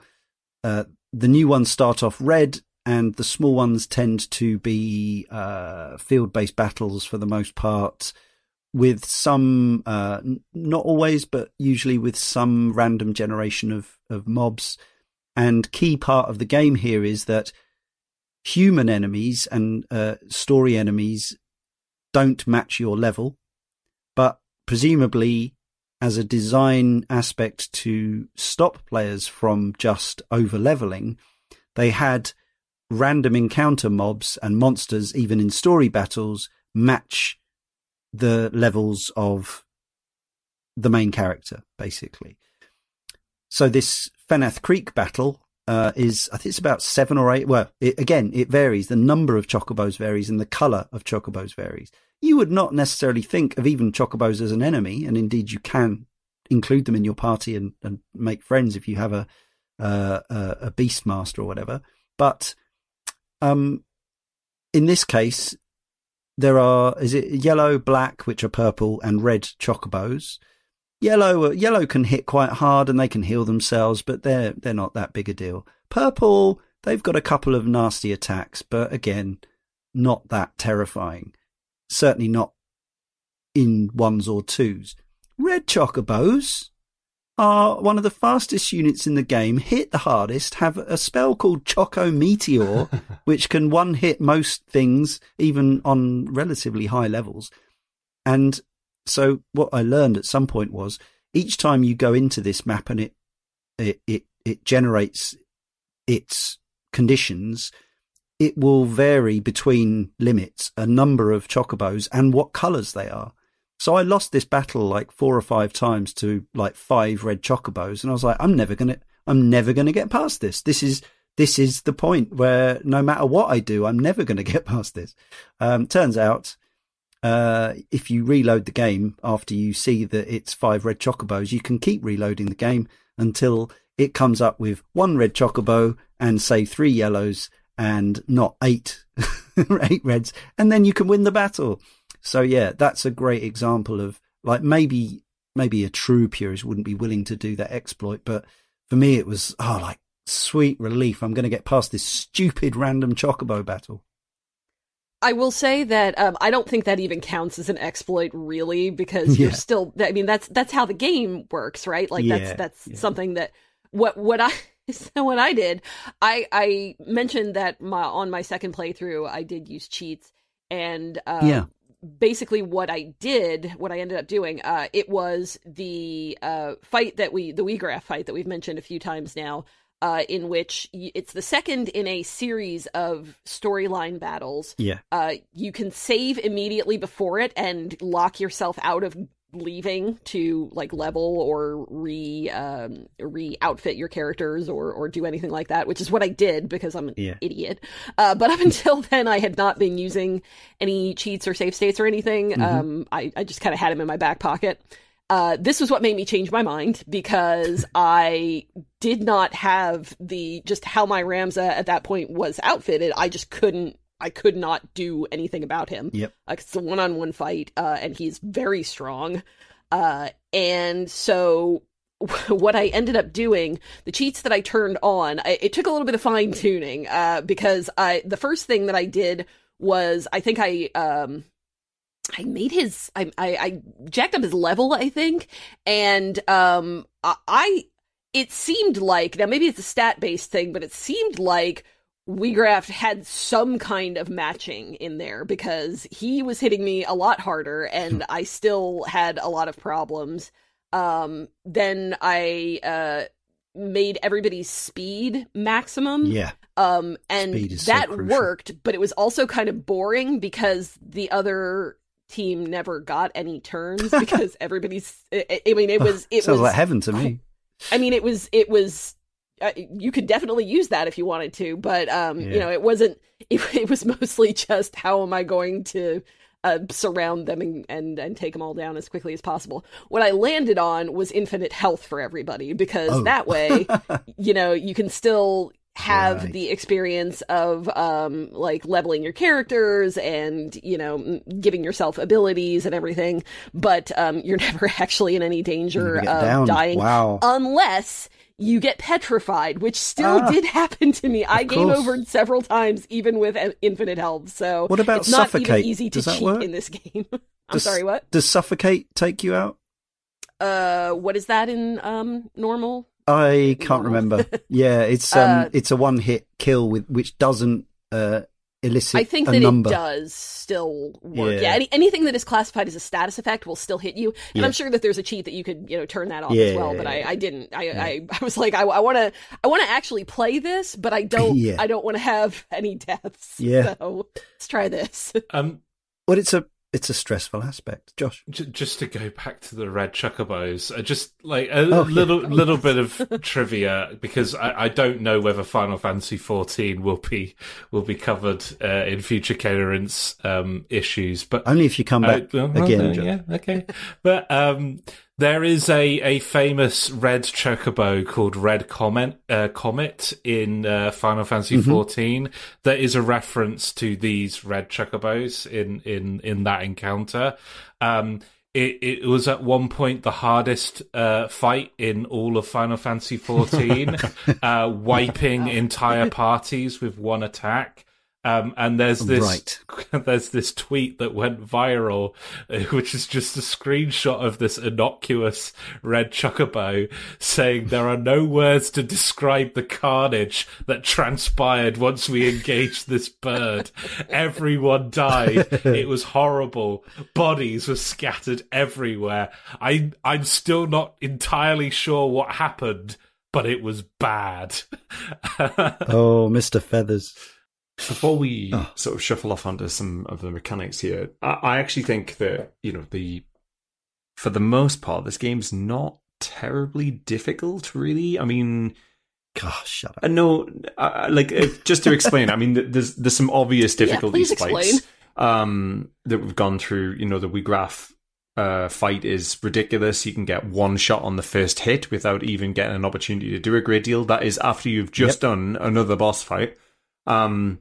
Uh, the new ones start off red, and the small ones tend to be uh, field-based battles for the most part, with some, uh, not always, but usually with some random generation of, of mobs. And key part of the game here is that human enemies and uh, story enemies don't match your level. But presumably, as a design aspect to stop players from just over-leveling, they had random encounter mobs and monsters, even in story battles, match the levels of the main character, basically. So this Fenath Creek battle uh, is, I think it's about seven or eight. Well, it, again, it varies. The number of chocobos varies and the color of chocobos varies. You would not necessarily think of even chocobos as an enemy, and indeed you can include them in your party and, and make friends if you have a uh, a beast master or whatever. But um, in this case, there are is it yellow, black, which are purple, and red chocobos. Yellow yellow can hit quite hard, and they can heal themselves, but they're they're not that big a deal. Purple, they've got a couple of nasty attacks, but again, not that terrifying. Certainly not in ones or twos. Red chocobos are one of the fastest units in the game, hit the hardest, have a spell called Choco Meteor, which can one-hit most things, even on relatively high levels. And so what I learned at some point was each time you go into this map and it it it, it generates its conditions, it will vary between limits, a number of chocobos and what colors they are. So I lost this battle like four or five times to like five red chocobos, and I was like, I'm never gonna, I'm never gonna get past this. This is this is the point where no matter what I do, I'm never gonna get past this. Um, turns out, uh, if you reload the game after you see that it's five red chocobos, you can keep reloading the game until it comes up with one red chocobo and say three yellows and not eight, eight reds, and then you can win the battle. So yeah, that's a great example of like maybe maybe a true purist wouldn't be willing to do that exploit, but for me it was oh like sweet relief. I'm going to get past this stupid random chocobo battle. I will say that um, I don't think that even counts as an exploit, really, because you're yeah. still. I mean, that's that's how the game works, right? Like yeah, that's that's yeah. something that what what I. So what I did, I, I mentioned that my, on my second playthrough, I did use cheats. And um, yeah. basically what I did, what I ended up doing, uh, it was the uh, fight that we, the Wiegraf fight that we've mentioned a few times now, uh, in which y- it's the second in a series of storyline battles. Yeah. Uh, you can save immediately before it and lock yourself out of leaving to like level or re um, re outfit your characters or or do anything like that, which is what I did because I'm an yeah. idiot. Uh, but up until then, I had not been using any cheats or save states or anything. Mm-hmm. Um, I, I just kind of had them in my back pocket. Uh, this was what made me change my mind because I did not have the just how my Ramza at that point was outfitted. I just couldn't. I could not do anything about him. Yep. Uh, it's a one-on-one fight, uh, and he's very strong. Uh, and so what I ended up doing, the cheats that I turned on, I, it took a little bit of fine-tuning uh, because I the first thing that I did was I think I um, I made his I, I I jacked up his level, I think, and um, I, I it seemed like now maybe it's a stat-based thing, but it seemed like Wiegraf had some kind of matching in there because he was hitting me a lot harder and I still had a lot of problems. Um, then I uh, made everybody's speed maximum. Yeah. Um, and that so worked, but it was also kind of boring because the other team never got any turns because everybody's, I, I mean, it was, it sounds was like heaven to me. I mean, it was, it was, you could definitely use that if you wanted to, but um, yeah. you know, it wasn't. It, it was mostly just how am I going to uh, surround them and, and and take them all down as quickly as possible. What I landed on was infinite health for everybody because oh. that way, you know, you can still have right. the experience of um, like leveling your characters and you know giving yourself abilities and everything, but um, you're never actually in any danger of down. dying wow. unless you get petrified, which still ah, did happen to me. I game overed several times, even with infinite health. So what about it's not suffocate? Even easy to cheat work? in this game. I'm does, sorry, what? Does suffocate take you out? Uh, what is that in um normal? I can't normal? remember. Yeah, it's um, uh, it's a one hit kill with which doesn't uh elicit. I think a that number. it does still work. Yeah, yeah any, anything that is classified as a status effect will still hit you, and yeah. I'm sure that there's a cheat that you could, you know, turn that off yeah, as well. Yeah, but I, I didn't. I, yeah. I, I was like, I want to, I want to actually play this, but I don't, yeah. I don't want to have any deaths. Yeah, so let's try this. Um, but it's a, it's a stressful aspect, Josh. J- just to go back to the red chocobos, uh, just like a oh, little, yeah. little bit of trivia because I, I don't know whether Final Fantasy fourteen will be will be covered uh, in future Cane and Rinse um, issues, but only if you come back uh, well, again. No, yeah, okay. But um, there is a, a famous red chocobo called Red Comet uh, Comet in uh, Final Fantasy mm-hmm. fourteen that is a reference to these red chocobos in, in, in that encounter. Um, it, it was at one point the hardest uh, fight in all of Final Fantasy fourteen, uh, wiping entire parties with one attack. Um, and there's this right. there's this tweet that went viral, which is just a screenshot of this innocuous red chocobo saying there are no words to describe the carnage that transpired once we engaged this bird. Everyone died. It was horrible. Bodies were scattered everywhere. I I'm still not entirely sure what happened, but it was bad. Oh, Mister Feathers. Before we oh. sort of shuffle off onto some of the mechanics here, I, I actually think that, you know, the for the most part, this game's not terribly difficult, really. I mean... Gosh, shut up. Uh, no, uh, like, uh, just to explain, I mean, there's there's some obvious difficulty yeah, spikes um, that we've gone through. You know, the Wiegraf uh, fight is ridiculous. You can get one shot on the first hit without even getting an opportunity to do a great deal. That is after you've just yep. done another boss fight. Um,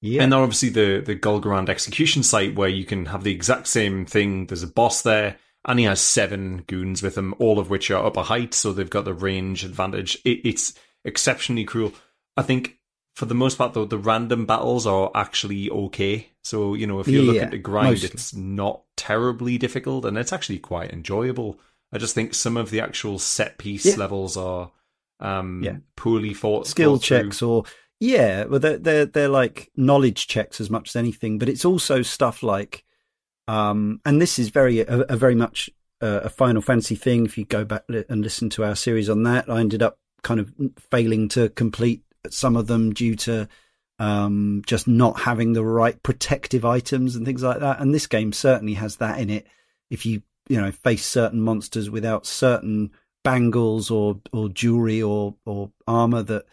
yeah. And then obviously the, the Golgorand execution site where you can have the exact same thing. There's a boss there. And he has seven goons with him, all of which are up a height, so they've got the range advantage. It, it's exceptionally cruel. I think, for the most part, though, the random battles are actually okay. So, you know, if you're yeah, looking to grind, mostly. It's not terribly difficult, and it's actually quite enjoyable. I just think some of the actual set-piece yeah. levels are um, yeah. poorly thought. Skill thought checks through. or... Yeah, well, they're, they're, they're like knowledge checks as much as anything, but it's also stuff like... Um, and this is very, a, a very much uh, a Final Fantasy thing. If you go back li- and listen to our series on that, I ended up kind of failing to complete some of them due to um, just not having the right protective items and things like that. And this game certainly has that in it. If you, you know, face certain monsters without certain bangles or, or jewelry or, or armor that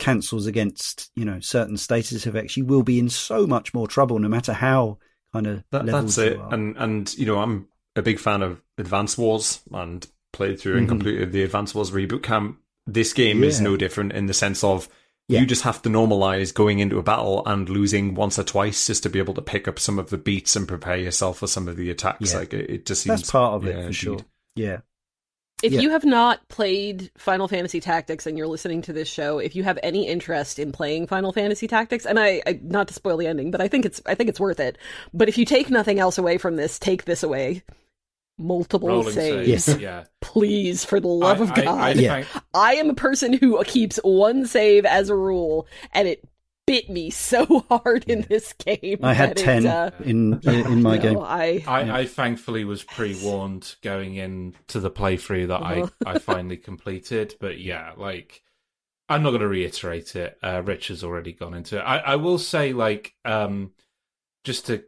cancels against, you know, certain status effects, you will be in so much more trouble no matter how. That, that's it, and and you know, I'm a big fan of Advance Wars and played through and mm-hmm. completed the Advance Wars reboot camp. This game yeah. is no different in the sense of yeah. you just have to normalize going into a battle and losing once or twice just to be able to pick up some of the beats and prepare yourself for some of the attacks. Yeah. Like it, it just seems that's part of yeah, it for indeed. Sure. Yeah. If yeah. you have not played Final Fantasy Tactics and you're listening to this show, if you have any interest in playing Final Fantasy Tactics, and I, I not to spoil the ending, but I think it's I think it's worth it. But if you take nothing else away from this, take this away: multiple Rolling saves, saves. Yes. Yeah. Please, for the love I, of God! I, I, yeah. I am a person who keeps one save as a rule, and it bit me so hard in this game. I had ten it, uh, in in my no, game. I, I, yeah. I thankfully was pre-warned going into the playthrough that uh-huh. I, I finally completed. But yeah, like, I'm not going to reiterate it. Uh, Rich has already gone into it. I, I will say, like, um, just to,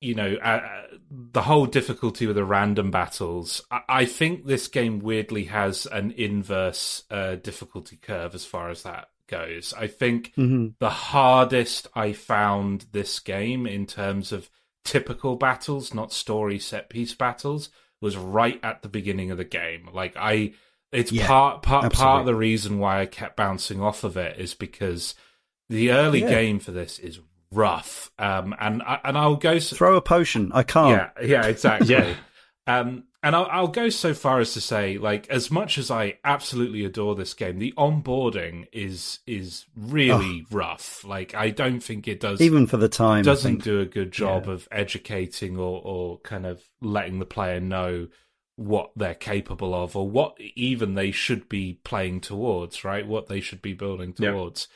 you know, uh, the whole difficulty with the random battles, I, I think this game weirdly has an inverse uh, difficulty curve as far as that goes. I think mm-hmm. the hardest I found this game in terms of typical battles, not story set piece battles, was right at the beginning of the game. Like I, it's yeah, part part, part of the reason why I kept bouncing off of it is because the early yeah. game for this is rough. Um, and and I'll go so- throw a potion. I can't. Yeah, yeah, exactly. yeah. Um, and I'll, I'll go so far as to say, like, as much as I absolutely adore this game, the onboarding is is really oh. rough. Like, I don't think it does, even for the time, doesn't do a good job yeah. of educating or, or kind of letting the player know what they're capable of or what even they should be playing towards, right? What they should be building towards.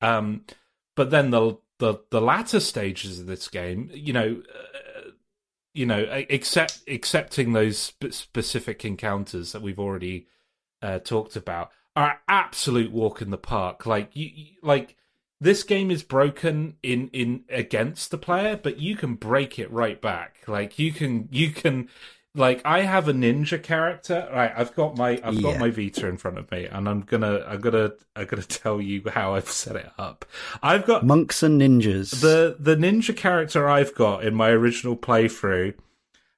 Yeah. Um, but then the, the the latter stages of this game, you know. Uh, You know, accept, accepting those sp- specific encounters that we've already uh, talked about are an absolute walk in the park. Like, you, you, like this game is broken in, in against the player, but you can break it right back. Like you can, you can, like I have a ninja character. Right, I've got my, I've yeah. got my Vita in front of me, and I'm gonna, I'm gonna, I'm gonna tell you how I've set it up. I've got monks and ninjas. The the ninja character I've got in my original playthrough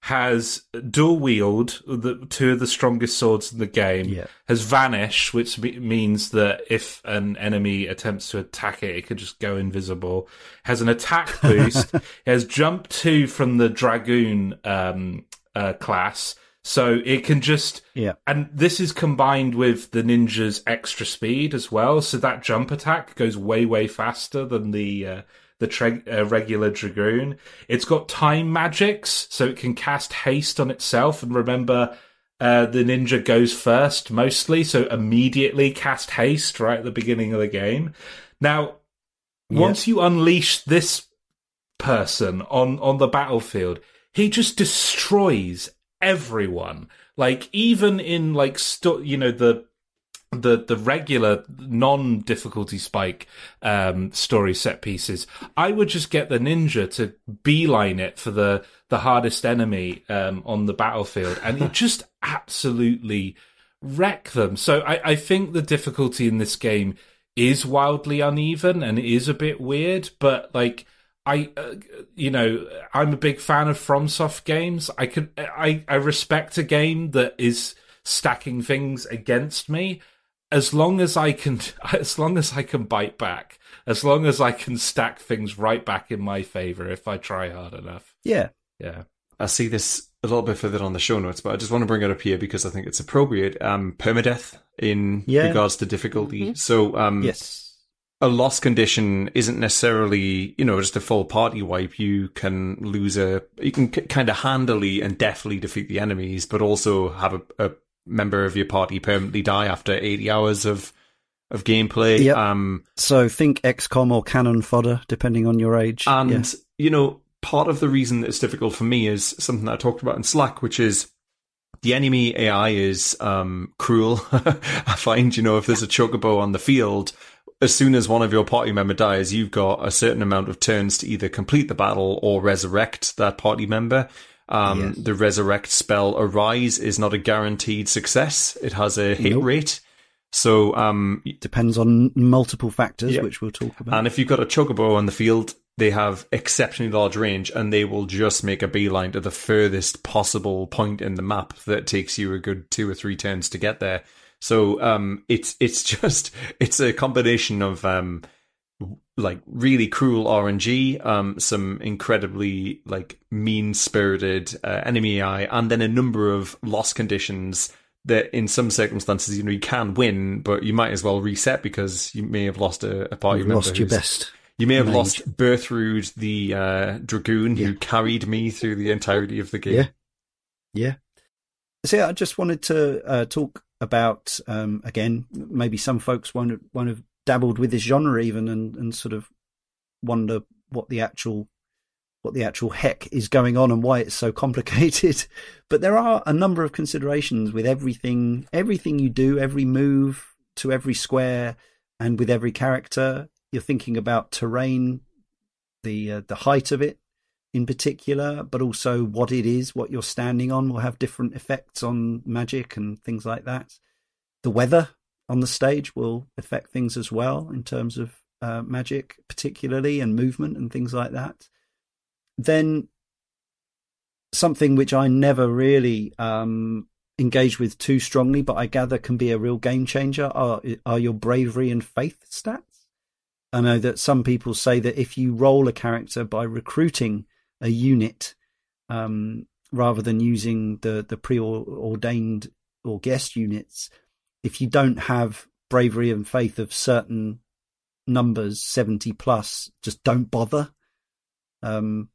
has dual wield the two of the strongest swords in the game. Yeah. Has vanish, which means that if an enemy attempts to attack it, it could just go invisible. Has an attack boost. It has jump two from the dragoon. Um, Uh, class, so it can just yeah. and this is combined with the ninja's extra speed as well, so that jump attack goes way way faster than the uh, the tre- uh, regular dragoon. It's got time magics, so it can cast haste on itself, and remember uh, the ninja goes first mostly, so immediately cast haste right at the beginning of the game. Now yeah. once you unleash this person on on the battlefield, he just destroys everyone. Like even in like sto- you know the the the regular non-difficulty spike um, story set pieces, I would just get the ninja to beeline it for the, the hardest enemy um, on the battlefield, and it just absolutely wreck them. So I, I think the difficulty in this game is wildly uneven and it is a bit weird, but like I, uh, you know, I'm a big fan of FromSoft games. I could, I, I respect a game that is stacking things against me, as long as I can, as long as I can bite back, as long as I can stack things right back in my favor if I try hard enough. Yeah, yeah. I see this a little bit further on the show notes, but I just want to bring it up here because I think it's appropriate. Um, permadeath in yeah. regards to difficulty. Mm-hmm. So, um, yes, a lost condition isn't necessarily, you know, just a full party wipe. You can lose a, you can c- kind of handily and deftly defeat the enemies, but also have a, a member of your party permanently die after eighty hours of of gameplay. Yep. Um, so think X COM or cannon fodder, depending on your age. And yeah. you know. Part of the reason that it's difficult for me is something that I talked about in Slack, which is the enemy A I is um, cruel. I find, you know, if there's a chocobo on the field, as soon as one of your party member dies, you've got a certain amount of turns to either complete the battle or resurrect that party member. Um, yes. The resurrect spell Arise is not a guaranteed success. It has a hit nope. rate. So um, depends on multiple factors, yeah. which we'll talk about. And if you've got a chocobo on the field, they have exceptionally large range and they will just make a beeline to the furthest possible point in the map that takes you a good two or three turns to get there. So um, it's it's just, it's a combination of um, like really cruel R N G, um, some incredibly like mean-spirited uh, enemy A I, and then a number of loss conditions that in some circumstances, you know, you can win, but you might as well reset because you may have lost a, a party You've member. Lost your best. You may have Mage. lost Berthrud, the uh, Dragoon, yeah. who carried me through the entirety of the game. Yeah. Yeah. So yeah, I just wanted to uh, talk about, um, again, maybe some folks won't have, won't have dabbled with this genre even and, and sort of wonder what the actual what the actual heck is going on and why it's so complicated. But there are a number of considerations with everything, everything you do, every move to every square and with every character. You're thinking about terrain, the uh, the height of it in particular, but also what it is, what you're standing on will have different effects on magic and things like that. The weather on the stage will affect things as well in terms of uh, magic particularly and movement and things like that. Then something which I never really um, engaged with too strongly, but I gather can be a real game changer, are, are your bravery and faith stats. I know that some people say that if you roll a character by recruiting a unit um, rather than using the, the pre-ordained or guest units, if you don't have bravery and faith of certain numbers, seventy plus, just don't bother. Um,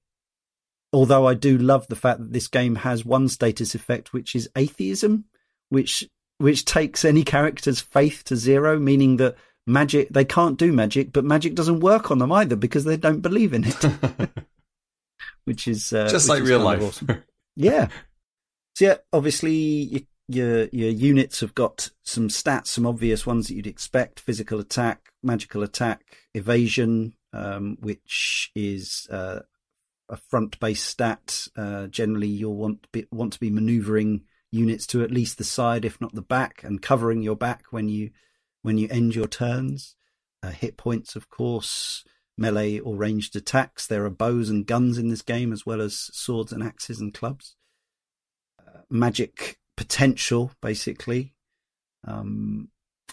although I do love the fact that this game has one status effect, which is atheism, which which takes any character's faith to zero, meaning that magic, they can't do magic, but magic doesn't work on them either because they don't believe in it, which is uh, just which like is real life. Awesome. Yeah. So yeah, obviously your your units have got some stats, some obvious ones that you'd expect: physical attack, magical attack, evasion, um, which is uh, a front-based stat. Uh, generally, you'll want be, want to be manoeuvring units to at least the side, if not the back, and covering your back when you. When you end your turns, uh, hit points, of course, melee or ranged attacks. There are bows and guns in this game, as well as swords and axes and clubs. Uh, magic potential, basically, um,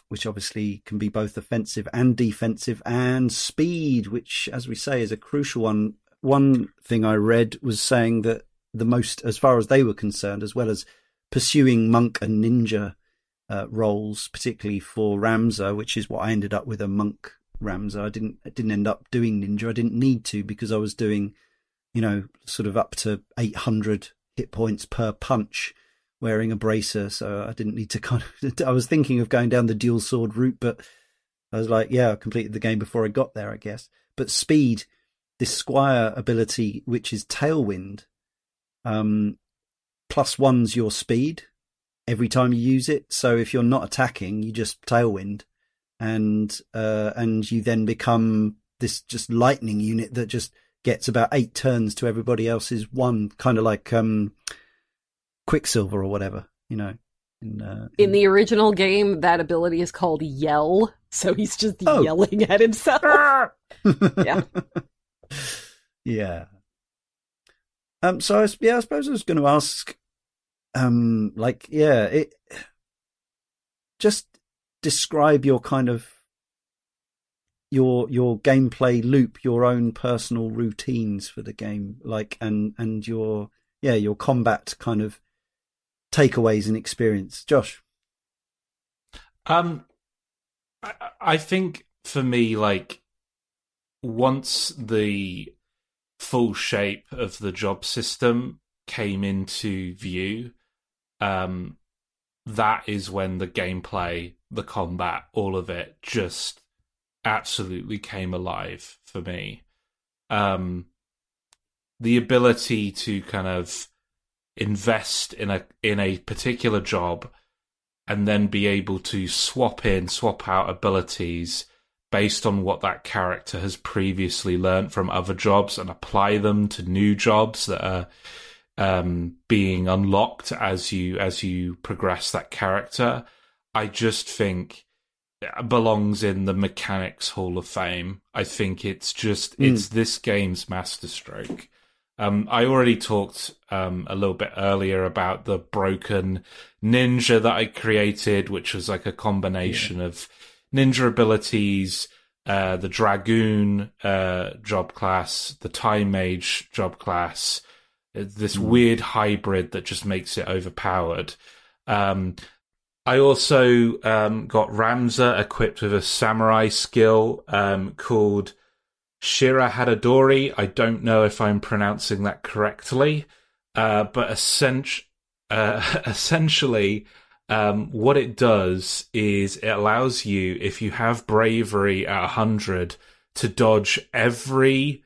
which obviously can be both offensive and defensive. And speed, which, as we say, is a crucial one. One thing I read was saying that the most, as far as they were concerned, as well as pursuing monk and ninja Uh, roles, particularly for Ramza, which is what I ended up with, a monk Ramza. I didn't I didn't end up doing ninja. I didn't need to because I was doing, you know, sort of up to eight hundred hit points per punch, wearing a bracer. So I didn't need to kind of. I was thinking of going down the dual sword route, but I was like, yeah, I completed the game before I got there, I guess. But speed, this squire ability, which is Tailwind, um, plus one's your speed. every time you use it. So if you're not attacking, you just tailwind, and uh, and you then become this just lightning unit that just gets about eight turns to everybody else's one, kind of like um, Quicksilver or whatever, you know. In, uh, in... in the original game, that ability is called Yell, so he's just oh. yelling at himself. yeah. Yeah. Um, so, I, yeah, I suppose I was going to ask, um, like, yeah, it, just describe your kind of, your your gameplay loop, your own personal routines for the game, like, and, and your, yeah, your combat kind of takeaways and experience. Josh? Um, I, I think for me, like, once the full shape of the job system came into view, um, that is when the gameplay, the combat, all of it just absolutely came alive for me. Um, the ability to kind of invest in a in a particular job and then be able to swap in, swap out abilities based on what that character has previously learned from other jobs and apply them to new jobs that are um, being unlocked as you as you progress that character, I just think it belongs in the Mechanics Hall of Fame. I think it's just, mm. it's this game's masterstroke. Um, I already talked um, a little bit earlier about the broken ninja that I created, which was like a combination yeah. of ninja abilities, uh, the Dragoon uh, job class, the Time Mage job class, this weird hybrid that just makes it overpowered. Um, I also um, got Ramza equipped with a samurai skill um, called Shira Hadadori. I don't know if I'm pronouncing that correctly, uh, but essentially, uh, essentially Um, what it does is it allows you, if you have bravery at one hundred, to dodge every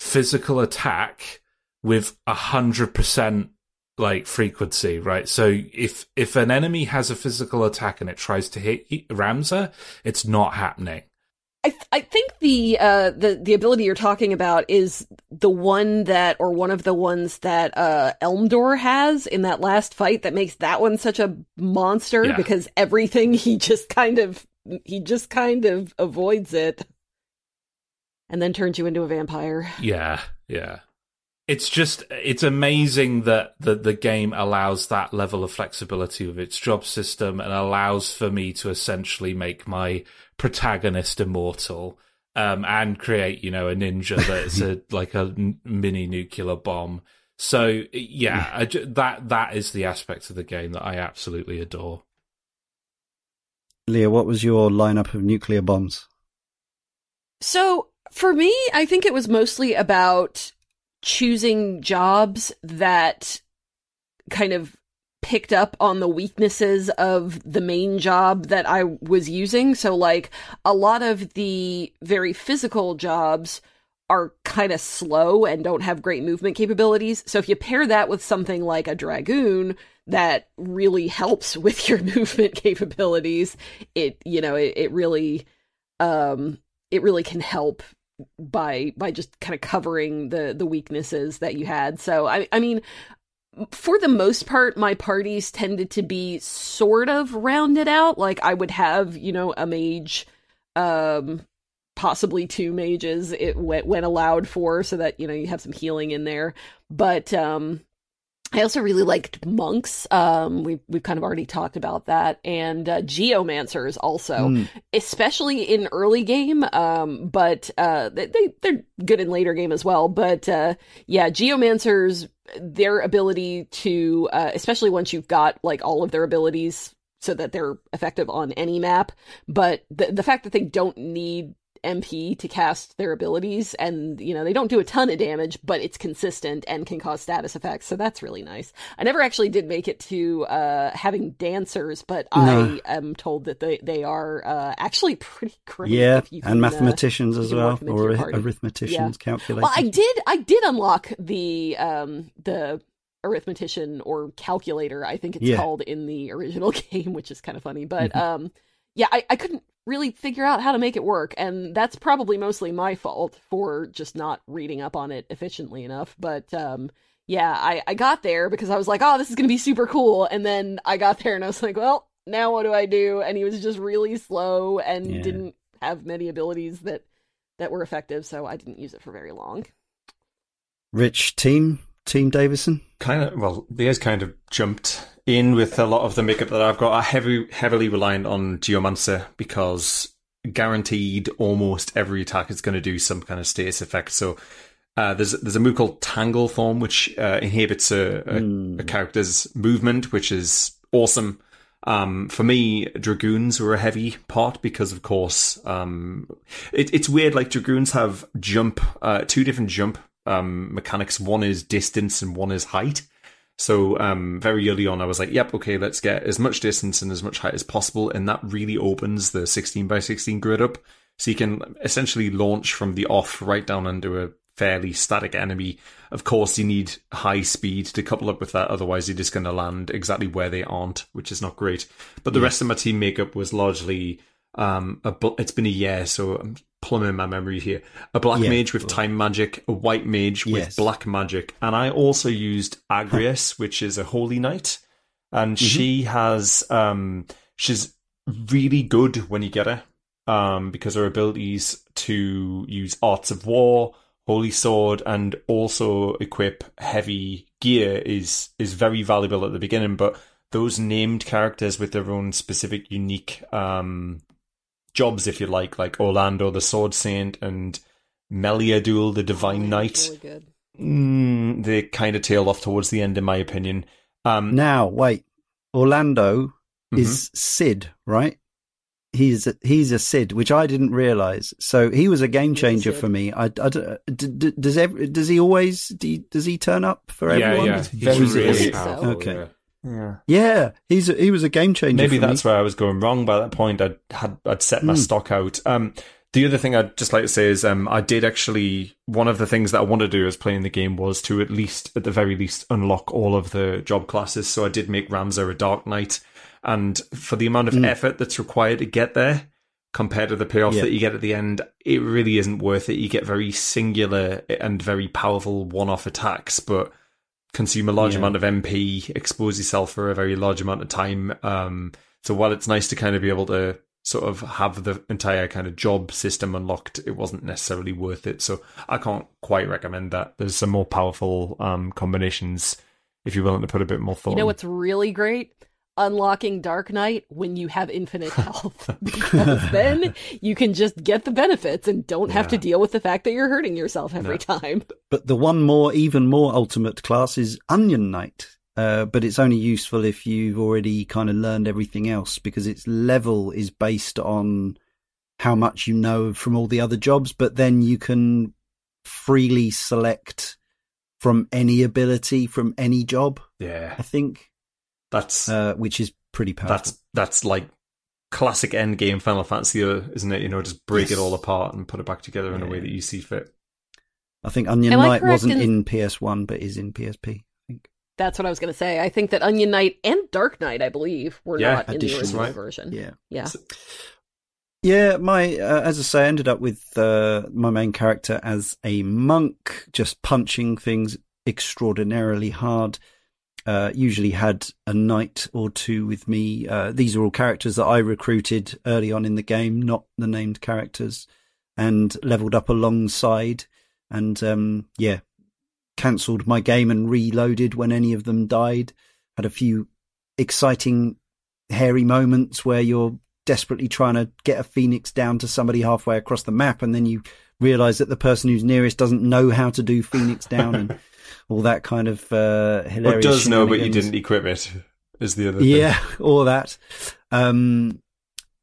physical attack with one hundred percent like frequency, right? So if if an enemy has a physical attack and it tries to hit Ramza, it's not happening. I, th- I think the, uh, the the ability you're talking about is the one that, or one of the ones that uh, Elmdor has in that last fight that makes that one such a monster yeah. because everything he just kind of he just kind of avoids it, and then turns you into a vampire. Yeah, yeah. It's just it's amazing that the the game allows that level of flexibility with its job system and allows for me to essentially make my protagonist immortal, um, and create, you know, a ninja that's a, like a n- mini nuclear bomb. So yeah, I ju- that that is the aspect of the game that I absolutely adore. Leah, what was your lineup of nuclear bombs? So for me, I think it was mostly about choosing jobs that kind of picked up on the weaknesses of the main job that I was using. So like a lot of the very physical jobs are kind of slow and don't have great movement capabilities. So if you pair that with something like a Dragoon that really helps with your movement capabilities, it, you know, it, it really, um, it really can help by, by just kind of covering the, the weaknesses that you had. So I, I mean, for the most part, my parties tended to be sort of rounded out. Like, I would have, you know, a mage, um, possibly two mages, it went, went allowed for, so that, you know, you have some healing in there. But um, I also really liked monks. Um, we've, we've kind of already talked about that. And uh, geomancers also, mm. especially in early game, um, but uh, they, they're good in later game as well. But uh, yeah, geomancers, their ability to, uh, especially once you've got like all of their abilities so that they're effective on any map, but the, the fact that they don't need M P to cast their abilities, and, you know, they don't do a ton of damage, but it's consistent and can cause status effects. So that's really nice. I never actually did make it to uh, having dancers, but no. I am told that they, they are uh, actually pretty great. Yeah, if you can, and mathematicians uh, as well, or arithmeticians, yeah. calculators. Well, I did, I did unlock the um, the arithmetician or calculator, I think it's yeah. called in the original game, which is kind of funny. But mm-hmm. um, yeah, I, I couldn't really figure out how to make it work. And that's probably mostly my fault for just not reading up on it efficiently enough. But um, yeah, I, I got there because I was like, oh, this is going to be super cool. And then I got there and I was like, well, now what do I do? And he was just really slow and yeah. didn't have many abilities that, that were effective. So I didn't use it for very long. Rich, team? Team Davison? Kind of, well, Leah's kind of jumped in with a lot of the makeup that I've got. I heavy, heavily reliant on Geomancer because guaranteed almost every attack is going to do some kind of status effect. So uh, there's there's a move called Tangle Form, which uh, inhibits a, a, mm. a character's movement, which is awesome. Um, for me, Dragoons were a heavy part because, of course, um, it, it's weird. Like Dragoons have jump, uh, two different jump Um, mechanics. One is distance and one is height. So um, very early on I was like, yep, okay, let's get as much distance and as much height as possible, and that really opens the sixteen by sixteen grid up, so you can essentially launch from the off right down into a fairly static enemy. Of course you need high speed to couple up with that, otherwise you're just going to land exactly where they aren't, which is not great. But the yeah. rest of my team makeup was largely um, a bu- it's been a year, so I'm plumbing my memory here. A black yeah, mage with cool. time magic, a white mage with yes. black magic, and I also used Agrias, huh. which is a holy knight, and mm-hmm. she has um she's really good when you get her, um because her abilities to use arts of war, holy sword, and also equip heavy gear is is very valuable at the beginning. But those named characters with their own specific unique um jobs, if you like, like Orlandeau, the Sword Saint, and Meliadul, the Divine Knight. Really good. Mm, they kind of tailed off towards the end, in my opinion. Um, now, wait. Orlandeau mm-hmm. is Cid, right? He's a, he's a Cid, which I didn't realize. So he was a game changer for me. I, I, d- does every, does he always d- does he turn up for yeah, everyone? Yeah, yeah. Very really powerful. Okay. Yeah. Yeah, yeah, he's a, he was a game changer. Maybe that's me. Where I was going wrong. By that point, I'd had I'd set my mm. stock out. Um, the other thing I'd just like to say is, um, I did actually one of the things that I wanted to do as playing the game was to at least, at the very least, unlock all of the job classes. So I did make Ramza a Dark Knight, and for the amount of mm. effort that's required to get there compared to the payoff yeah. that you get at the end, it really isn't worth it. You get very singular and very powerful one-off attacks, but consume a large yeah. amount of M P, expose yourself for a very large amount of time. Um, so while it's nice to kind of be able to sort of have the entire kind of job system unlocked, it wasn't necessarily worth it. So I can't quite recommend that. There's some more powerful um, combinations if you're willing to put a bit more thought. You know what's really great? Unlocking Dark Knight when you have infinite health, because then you can just get the benefits and don't have yeah. to deal with the fact that you're hurting yourself every no. time. But the one more, even more ultimate class is Onion Knight, uh, but it's only useful if you've already kind of learned everything else, because its level is based on how much you know from all the other jobs, but then you can freely select from any ability from any job. Yeah, I think That's uh, which is pretty powerful. That's that's like classic endgame Final Fantasy, isn't it? You know, just break yes. it all apart and put it back together in yeah. a way that you see fit. I think Onion Am Knight wasn't in... in P S one, but is in P S P. I think that's what I was going to say. I think that Onion Knight and Dark Knight, I believe, were yeah, not in the original right? version. Yeah, yeah, so... yeah. My uh, as I say, I ended up with uh, my main character as a monk, just punching things extraordinarily hard. Uh, usually had a knight or two with me. Uh, these are all characters that I recruited early on in the game, not the named characters, and leveled up alongside, and um, yeah, cancelled my game and reloaded when any of them died. Had a few exciting, hairy moments where you're desperately trying to get a phoenix down to somebody halfway across the map, and then you realise that the person who's nearest doesn't know how to do phoenix down, and all that kind of uh, hilarious. Or does know, but you didn't equip it, is the other thing. Yeah, all that. Um,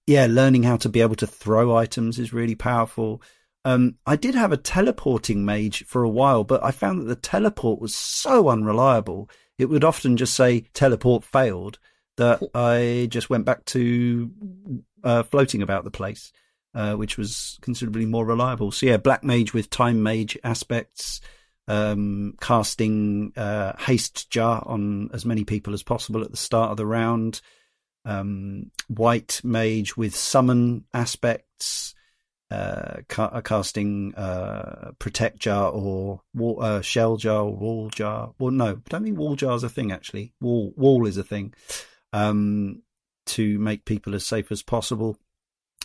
yeah, learning how to be able to throw items is really powerful. Um, I did have a teleporting mage for a while, but I found that the teleport was so unreliable. It would often just say teleport failed that I just went back to uh, floating about the place, uh, which was considerably more reliable. So yeah, black mage with time mage aspects. um, casting uh, Haste Jar on as many people as possible at the start of the round. Um, white mage with summon aspects, uh, ca- casting uh, Protect Jar or wall, uh, Shell Jar or Wall Jar. Well, no, I don't think Wall Jar is a thing, actually. Wall, wall is a thing, um, to make people as safe as possible.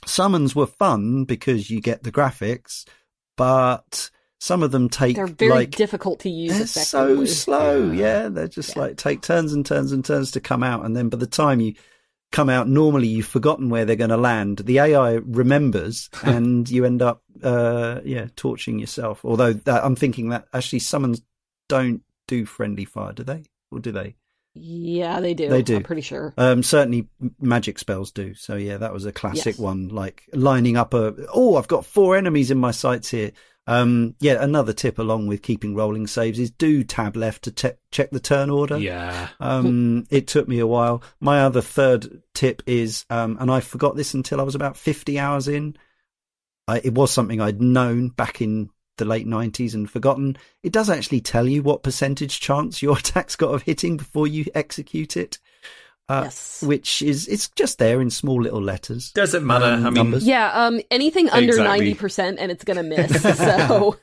Summons were fun because you get the graphics, but some of them take... They're very like, difficult to use. They're so slow, yeah. yeah they're just yeah. like take turns and turns and turns to come out. And then by the time you come out, normally you've forgotten where they're going to land. The A I remembers and you end up, uh, yeah, torching yourself. Although that, I'm thinking that actually summons don't do friendly fire, do they? Or do they? Yeah, they do. They do. I'm pretty sure. Um, certainly magic spells do. So, yeah, that was a classic yes. one, like lining up a, oh, I've got four enemies in my sights here. Um, yeah, another tip along with keeping rolling saves is do tab left to te- check the turn order. Yeah. Um, it took me a while. My other third tip is, um, and I forgot this until I was about fifty hours in. I, it was something I'd known back in the late nineties and forgotten. It does actually tell you what percentage chance your attack's got of hitting before you execute it, uh, yes. which is it's just there in small little letters. Doesn't matter. Um, I mean, numbers. yeah, um, anything under ninety percent and it's gonna miss. So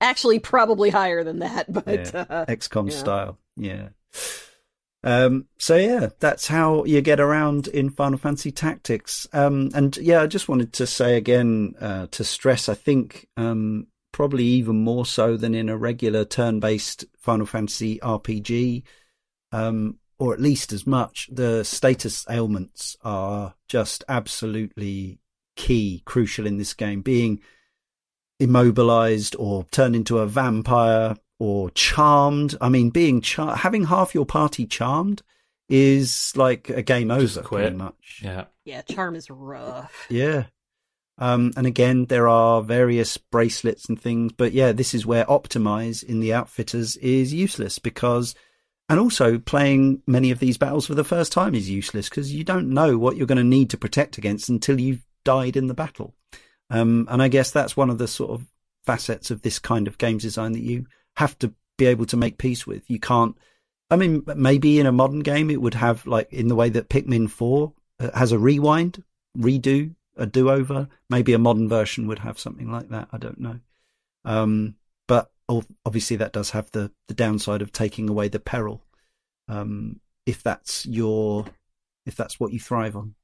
actually, probably higher than that. But yeah. uh, X COM yeah. style, yeah. Um, so yeah, that's how you get around in Final Fantasy Tactics. Um, and yeah, I just wanted to say again uh, to stress, I think. Um, Probably even more so than in a regular turn-based Final Fantasy R P G, um, or at least as much. The status ailments are just absolutely key, crucial in this game. Being immobilized or turned into a vampire or charmed. I mean, being char- having half your party charmed is like a game over, pretty much. Yeah, yeah, charm is rough. Yeah. Um, and again, there are various bracelets and things, but yeah, this is where Optimize in the Outfitters is useless because, and also playing many of these battles for the first time is useless because you don't know what you're going to need to protect against until you've died in the battle. Um, and I guess that's one of the sort of facets of this kind of games design that you have to be able to make peace with. You can't, I mean, maybe in a modern game it would have like in the way that Pikmin four has a rewind, redo, a do-over. Maybe a modern version would have something like that. I don't know. Um, but obviously that does have the, the downside of taking away the peril. Um, if that's your, if that's what you thrive on.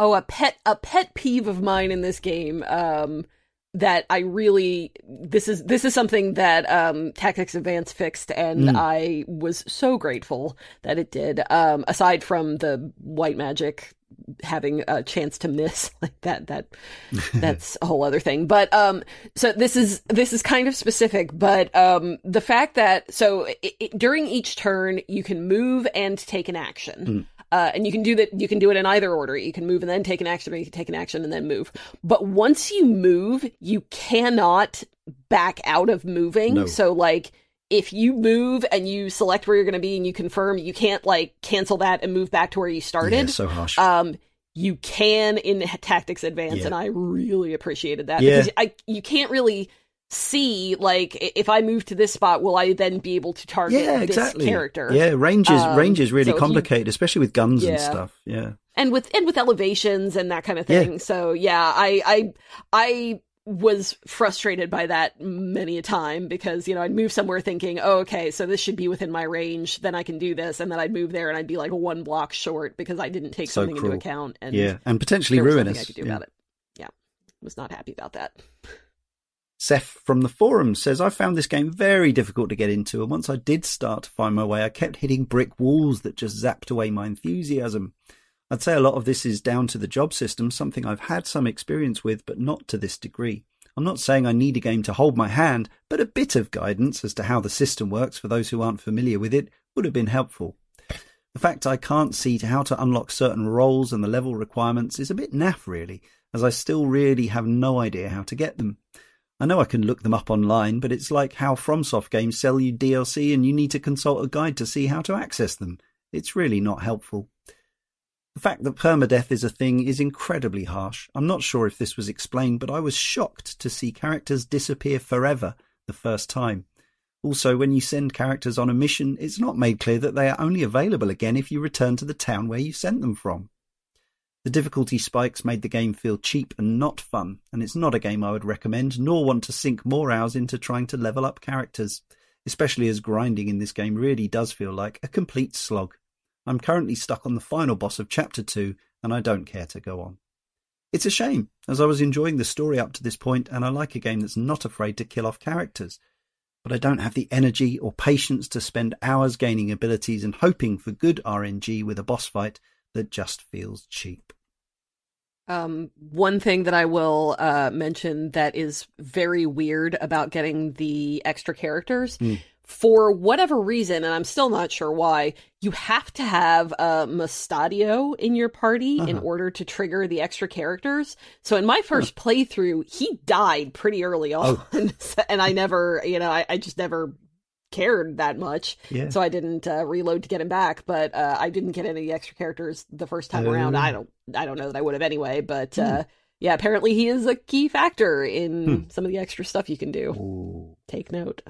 oh, a pet, a pet peeve of mine in this game, um, that I really, this is, this is something that, um, Tactics Advance fixed and mm. I was so grateful that it did. Um, aside from the white magic, having a chance to miss like that that that's a whole other thing, but um so this is this is kind of specific, but um the fact that so it, it, during each turn you can move and take an action, mm. uh and you can do that you can do it in either order. You can move and then take an action, or you can take an action and then move. But once you move, you cannot back out of moving. No. So like if you move and you select where you're going to be and you confirm, you can't like cancel that and move back to where you started. Yeah, so harsh. Um, you can in Tactics Advance, yeah. and I really appreciated that. Yeah. Because I, you can't really see like if I move to this spot, will I then be able to target yeah, exactly. this character? Yeah, range is um, range is really so complicated, you, especially with guns yeah. and stuff. Yeah, and with and with elevations and that kind of thing. Yeah. So yeah, I I I. was frustrated by that many a time because, you know, I'd move somewhere thinking, oh, okay, so this should be within my range, then I can do this, and then I'd move there and I'd be like one block short because I didn't take so something cruel. into account. And yeah, and potentially ruinous. I could do yeah. about it. Yeah, was not happy about that. Seth from the forum says, I found this game very difficult to get into, and once I did start to find my way, I kept hitting brick walls that just zapped away my enthusiasm. I'd say a lot of this is down to the job system, something I've had some experience with, but not to this degree. I'm not saying I need a game to hold my hand, but a bit of guidance as to how the system works for those who aren't familiar with it would have been helpful. The fact I can't see how to unlock certain roles and the level requirements is a bit naff, really, as I still really have no idea how to get them. I know I can look them up online, but it's like how FromSoft games sell you D L C and you need to consult a guide to see how to access them. It's really not helpful. The fact that permadeath is a thing is incredibly harsh. I'm not sure if this was explained, but I was shocked to see characters disappear forever the first time. Also, when you send characters on a mission, it's not made clear that they are only available again if you return to the town where you sent them from. The difficulty spikes made the game feel cheap and not fun, and it's not a game I would recommend, nor want to sink more hours into trying to level up characters, especially as grinding in this game really does feel like a complete slog. I'm currently stuck on the final boss of Chapter two, and I don't care to go on. It's a shame, as I was enjoying the story up to this point, and I like a game that's not afraid to kill off characters. But I don't have the energy or patience to spend hours gaining abilities and hoping for good R N G with a boss fight that just feels cheap. Um, one thing that I will uh, mention that is very weird about getting the extra characters, mm. for whatever reason, and I'm still not sure why, you have to have a Mustadio in your party uh-huh. in order to trigger the extra characters. So in my first uh-huh. playthrough, he died pretty early on, oh. and I never, you know, I, I just never cared that much, yeah. so I didn't uh, reload to get him back. But uh, I didn't get any extra characters the first time uh, around. I don't, I don't know that I would have anyway. But hmm. uh, yeah, apparently he is a key factor in hmm. some of the extra stuff you can do. Ooh. Take note.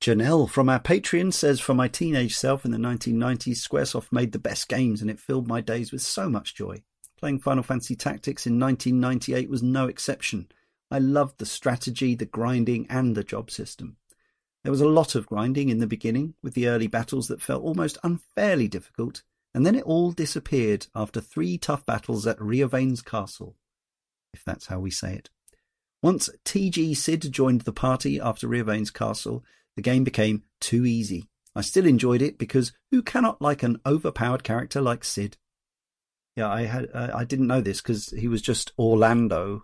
Janelle from our Patreon says, for my teenage self in the nineteen nineties, Squaresoft made the best games and it filled my days with so much joy. Playing Final Fantasy Tactics in nineteen ninety-eight was no exception. I loved the strategy, the grinding and the job system. There was a lot of grinding in the beginning with the early battles that felt almost unfairly difficult, and then it all disappeared after three tough battles at Riovanes Castle, if that's how we say it. Once T G Sid joined the party after Riovanes Castle, the game became too easy. I still enjoyed it because who cannot like an overpowered character like Sid? Yeah, I had uh, I didn't know this because he was just Orlandeau,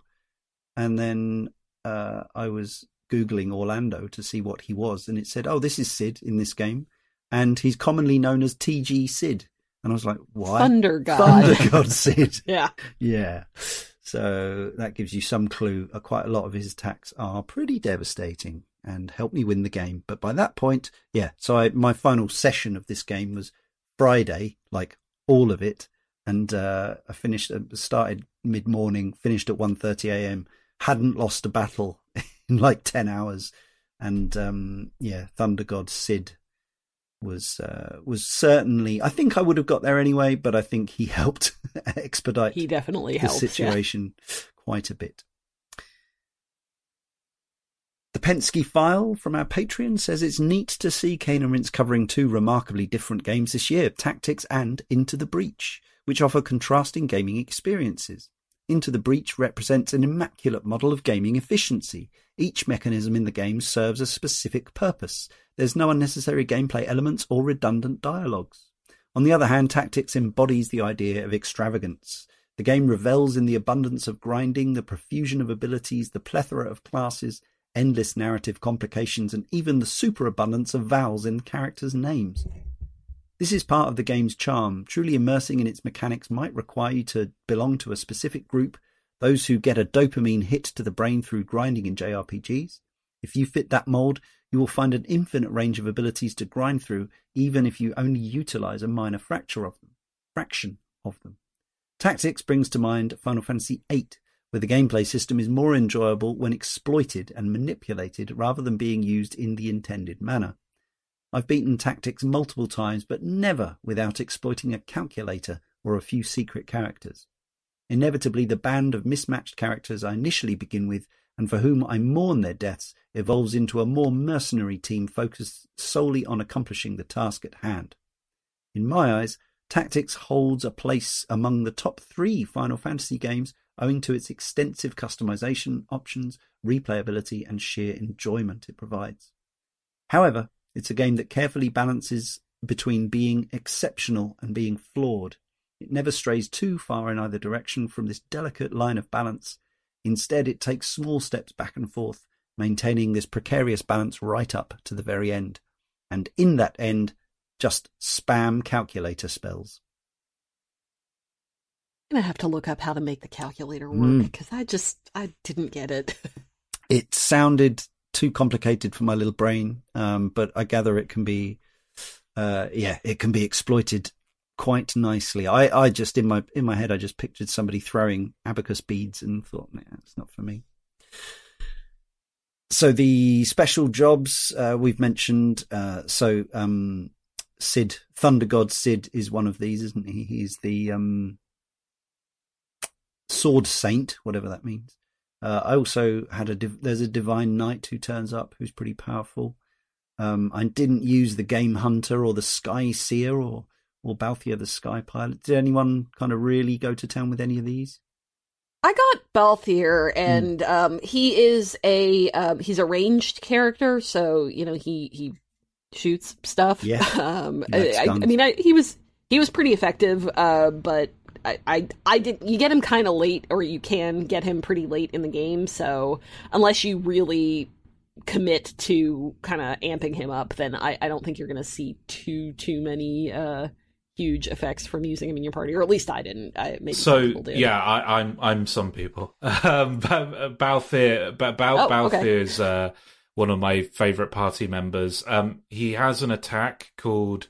and then uh, I was Googling Orlandeau to see what he was, and it said, oh, this is Sid in this game, and he's commonly known as T G Sid. And I was like, why? Thunder God. Thunder God Sid. yeah. Yeah. So that gives you some clue. Uh, quite a lot of his attacks are pretty devastating and help me win the game. But by that point, yeah, so I, my final session of this game was Friday, like all of it, and uh, I finished, started mid-morning, finished at one thirty a m, hadn't lost a battle in like ten hours, and um, yeah, Thunder God Sid was uh, was certainly, I think I would have got there anyway, but I think he helped expedite he definitely the helped, situation yeah. quite a bit. The Pensky File from our Patreon says it's neat to see Cane and Rinse covering two remarkably different games this year, Tactics and Into the Breach, which offer contrasting gaming experiences. Into the Breach represents an immaculate model of gaming efficiency. Each mechanism in the game serves a specific purpose. There's no unnecessary gameplay elements or redundant dialogues. On the other hand, Tactics embodies the idea of extravagance. The game revels in the abundance of grinding, the profusion of abilities, the plethora of classes, endless narrative complications, and even the superabundance of vowels in the characters' names. This is part of the game's charm. Truly immersing in its mechanics might require you to belong to a specific group, those who get a dopamine hit to the brain through grinding in J R P Gs. If you fit that mould, you will find an infinite range of abilities to grind through, even if you only utilise a minor fracture of them, fraction of them. Tactics brings to mind Final Fantasy eight, where the gameplay system is more enjoyable when exploited and manipulated rather than being used in the intended manner. I've beaten Tactics multiple times, but never without exploiting a calculator or a few secret characters. Inevitably, the band of mismatched characters I initially begin with, and for whom I mourn their deaths, evolves into a more mercenary team focused solely on accomplishing the task at hand. In my eyes, Tactics holds a place among the top three Final Fantasy games, owing to its extensive customization options, replayability, and sheer enjoyment it provides. However, it's a game that carefully balances between being exceptional and being flawed. It never strays too far in either direction from this delicate line of balance. Instead, it takes small steps back and forth, maintaining this precarious balance right up to the very end. And in that end, just spam calculator spells. I'm going to have to look up how to make the calculator work because mm. I just, I didn't get it. It sounded too complicated for my little brain, um, but I gather it can be, uh, yeah, it can be exploited quite nicely. I, I just, in my in my head, I just pictured somebody throwing abacus beads and thought, nah, it's not for me. So the special jobs uh, we've mentioned. Uh, so um, Sid, Thunder God Sid is one of these, isn't he? He's the um, Sword Saint, whatever that means. Uh, I also had a div- there's a Divine Knight who turns up who's pretty powerful. Um, I didn't use the Game Hunter or the Sky Seer or or Balthier the Sky Pilot. Did anyone kind of really go to town with any of these? I got Balthier, and mm. um, he is a um, he's a ranged character, so you know he he shoots stuff. Yeah, um, I, I, I mean I, he was he was pretty effective, uh, but. I, I, I did. You get him kind of late, or you can get him pretty late in the game. So unless you really commit to kind of amping him up, then I, I don't think you're going to see too too many uh, huge effects from using him in your party. Or at least I didn't. I, maybe so people do. yeah, I, I'm I'm some people. Um, Balthier, Bal, Bal, oh, Balthier okay. is uh, one of my favorite party members. Um, he has an attack called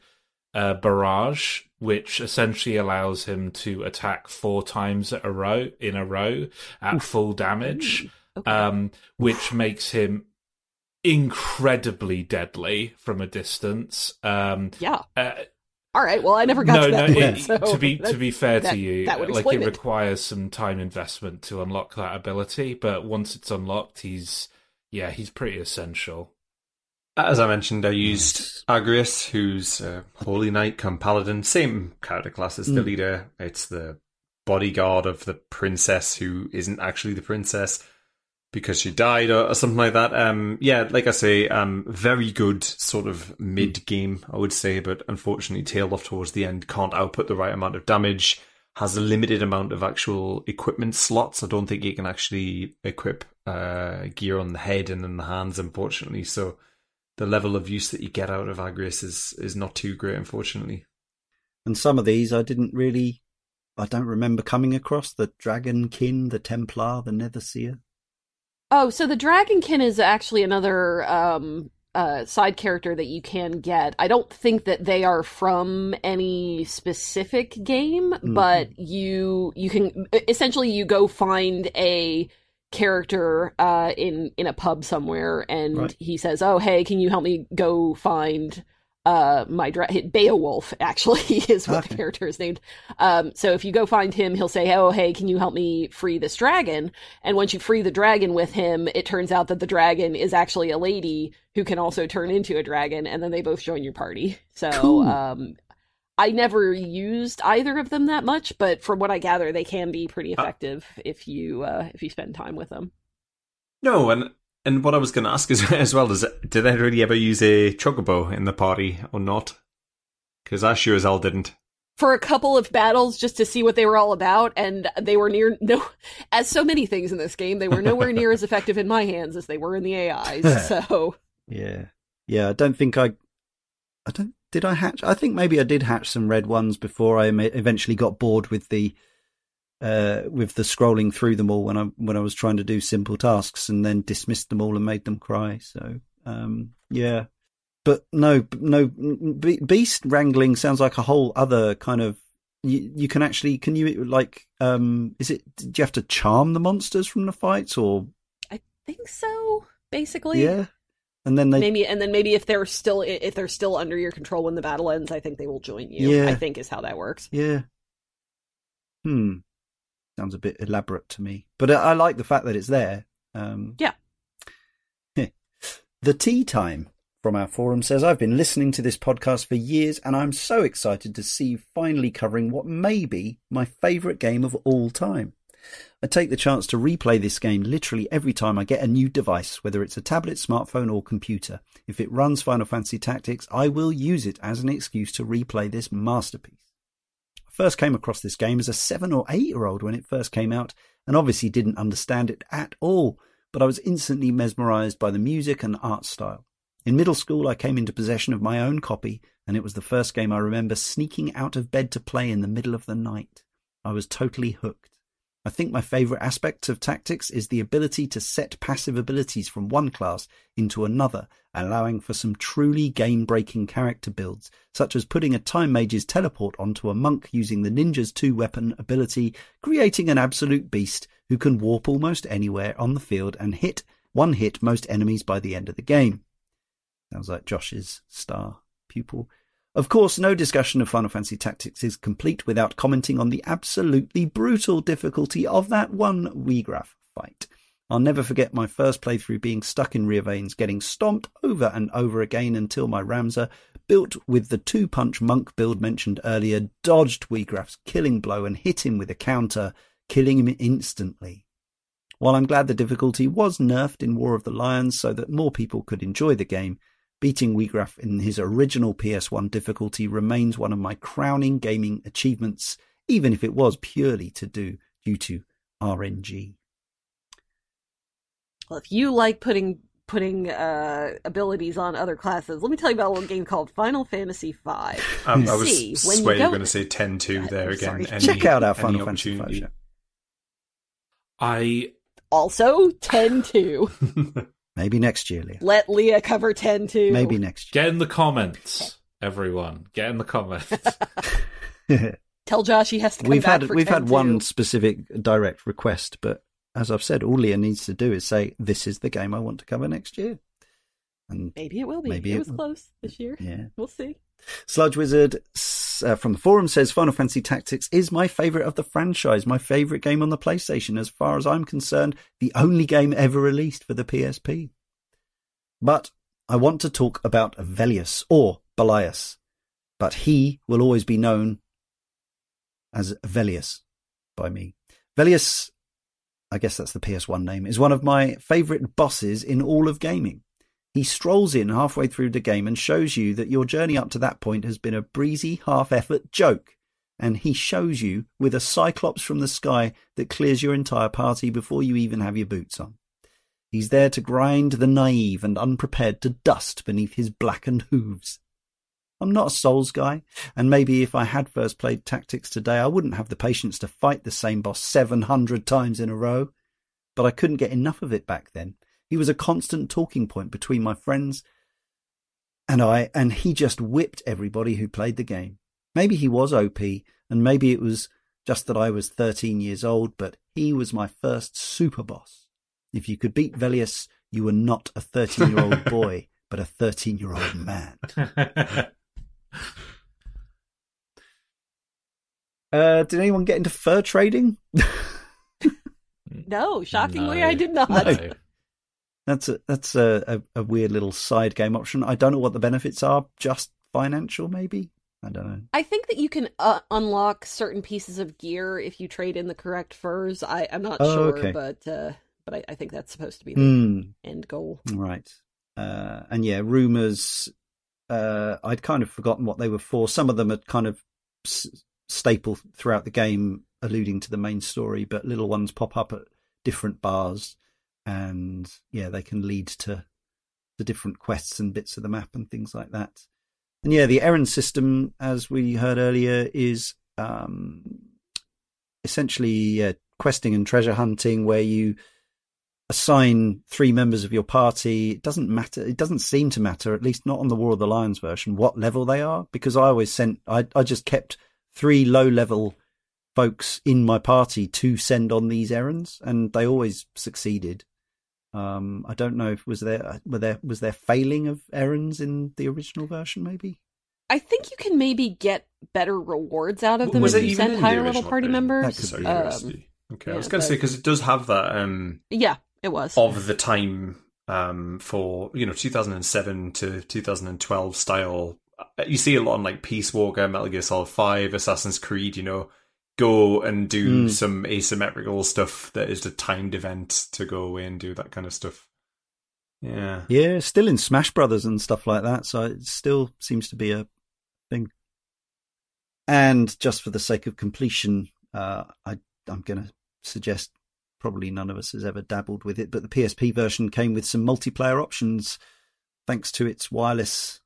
uh, Barrage, which essentially allows him to attack four times at a row, in a row at Oof. full damage, okay. um, which makes him incredibly deadly from a distance. Um, yeah. Uh, All right. Well, I never got no, to that. No, point, it, so to be to be fair that, to you, that would like it, it requires some time investment to unlock that ability, but once it's unlocked, he's yeah, he's pretty essential. As I mentioned, I used Agrias, who's a holy knight come paladin. Same character class as Delita. Mm. It's the bodyguard of the princess who isn't actually the princess because she died or, or something like that. Um, yeah, like I say, um, very good sort of mid-game, I would say, but unfortunately tailed off towards the end. Can't output the right amount of damage. Has a limited amount of actual equipment slots. I don't think you can actually equip uh, gear on the head and in the hands, unfortunately. So the level of use that you get out of Agrias is, is not too great, unfortunately. And some of these I didn't really... I don't remember coming across the Dragonkin, the Templar, the Netherseer. Oh, so the Dragonkin is actually another um, uh, side character that you can get. I don't think that they are from any specific game, mm-hmm. but you you can... Essentially, you go find a... character uh in in a pub somewhere, and right. he says, oh hey, can you help me go find uh my dra- Beowulf actually is what okay. the character is named. Um so if you go find him, he'll say, oh hey, can you help me free this dragon? And once you free the dragon with him, it turns out that the dragon is actually a lady who can also turn into a dragon, and then they both join your party. So cool. um I never used either of them that much, but from what I gather, they can be pretty effective uh, if you uh, if you spend time with them. No, and and what I was going to ask is, as well is, did I really ever use a chocobo in the party or not? Because I sure as hell didn't. For a couple of battles, just to see what they were all about, and they were near no, as so many things in this game, they were nowhere near as effective in my hands as they were in the A I's. So yeah, yeah, I don't think I, I don't. Did I hatch? I think maybe I did hatch some red ones before I eventually got bored with the uh, with the scrolling through them all when I when I was trying to do simple tasks, and then dismissed them all and made them cry. So um, yeah, but no, no beast wrangling sounds like a whole other kind of. You, you can actually can you like um, is it? Do you have to charm the monsters from the fights, or? I think so. Basically, yeah. And then they maybe, and then maybe if they're still if they're still under your control when the battle ends, I think they will join you. Yeah. I think is how that works. Yeah. Hmm. Sounds a bit elaborate to me, but I, I like the fact that it's there. Um, yeah. The Tea Time from our forum says, I've been listening to this podcast for years, and I'm so excited to see finally covering what may be my favourite game of all time. I take the chance to replay this game literally every time I get a new device, whether it's a tablet, smartphone or computer. If it runs Final Fantasy Tactics, I will use it as an excuse to replay this masterpiece. I first came across this game as a seven or eight year old when it first came out, and obviously didn't understand it at all, but I was instantly mesmerised by the music and art style. In middle school, I came into possession of my own copy, and it was the first game I remember sneaking out of bed to play in the middle of the night. I was totally hooked. I think my favourite aspect of Tactics is the ability to set passive abilities from one class into another, allowing for some truly game-breaking character builds, such as putting a Time Mage's teleport onto a monk using the Ninja's two-weapon ability, creating an absolute beast who can warp almost anywhere on the field and hit One hit most enemies by the end of the game. Sounds like Josh's star pupil. Of course, no discussion of Final Fantasy Tactics is complete without commenting on the absolutely brutal difficulty of that one Wiegraf fight. I'll never forget my first playthrough being stuck in Riovanes, getting stomped over and over again until my Ramza, built with the two-punch monk build mentioned earlier, dodged Wiegraf's killing blow and hit him with a counter, killing him instantly. While I'm glad the difficulty was nerfed in War of the Lions so that more people could enjoy the game, beating Wiegraf in his original P S one difficulty remains one of my crowning gaming achievements, even if it was purely to do due to R N G. Well, if you like putting putting uh, abilities on other classes, let me tell you about a little game called Final Fantasy five. Um, I was See, swear you, you were going to say ten two there. I'm again. Any, Check out our Final Fantasy five show. I also ten two. Maybe next year, Leah. Let Leah cover ten two. Maybe next year. Get in the comments, okay. Everyone. Get in the comments. Tell Josh he has to come we've back had, for We've ten two. Had one specific direct request, but as I've said, all Leah needs to do is say, this is the game I want to cover next year. And maybe it will be. Maybe it, it was will. Close this year. Yeah. We'll see. Sludge Wizard uh, from the forum says, Final Fantasy Tactics is my favourite of the franchise, my favourite game on the PlayStation. As far as I'm concerned, the only game ever released for the P S P. But I want to talk about Velius or Belius, but he will always be known as Velius by me. Velius, I guess that's the P S one name, is one of my favourite bosses in all of gaming. He strolls in halfway through the game and shows you that your journey up to that point has been a breezy half-effort joke, and he shows you with a cyclops from the sky that clears your entire party before you even have your boots on. He's there to grind the naive and unprepared to dust beneath his blackened hooves. I'm not a Souls guy, and maybe if I had first played Tactics today, I wouldn't have the patience to fight the same boss seven hundred times in a row. But I couldn't get enough of it back then. He was a constant talking point between my friends and I, and he just whipped everybody who played the game. Maybe he was O P, and maybe it was just that I was thirteen years old, but he was my first super boss. If you could beat Velius, you were not a thirteen-year-old boy, but a thirteen-year-old man. Uh, did anyone get into fur trading? No, shockingly, no, I did not. No. That's a, that's a, a, a weird little side game option. I don't know what the benefits are. Just financial, maybe? I don't know. I think that you can uh, unlock certain pieces of gear if you trade in the correct furs. I, I'm not oh, sure, okay. but uh, but I, I think that's supposed to be the mm. end goal. Right. Uh, and yeah, rumors. Uh, I'd kind of forgotten what they were for. Some of them are kind of s- staple throughout the game, alluding to the main story, but little ones pop up at different bars, and yeah, they can lead to the different quests and bits of the map and things like that. And yeah, the errand system, as we heard earlier, is um, essentially uh, questing and treasure hunting, where you assign three members of your party. It doesn't matter. It doesn't seem to matter, at least not on the War of the Lions version, what level they are, because I always sent, I, I just kept three low level folks in my party to send on these errands, and they always succeeded. Um, I don't know if was there were there was there failing of errands in the original version. Maybe I think you can maybe get better rewards out of them was if you send higher level party version? Members. That could so be. Um, okay, yeah, I was going to say because it does have that. Um, yeah. It was of the time um, for, you know, two thousand seven to two thousand twelve style. You see a lot on like Peace Walker, Metal Gear Solid five, Assassin's Creed, you know, go and do mm. some asymmetrical stuff that is the timed event to go away and do that kind of stuff. Yeah. Yeah, still in Smash Brothers and stuff like that. So it still seems to be a thing. And just for the sake of completion, uh, I, I'm going to suggest probably none of us has ever dabbled with it, but the P S P version came with some multiplayer options thanks to its wireless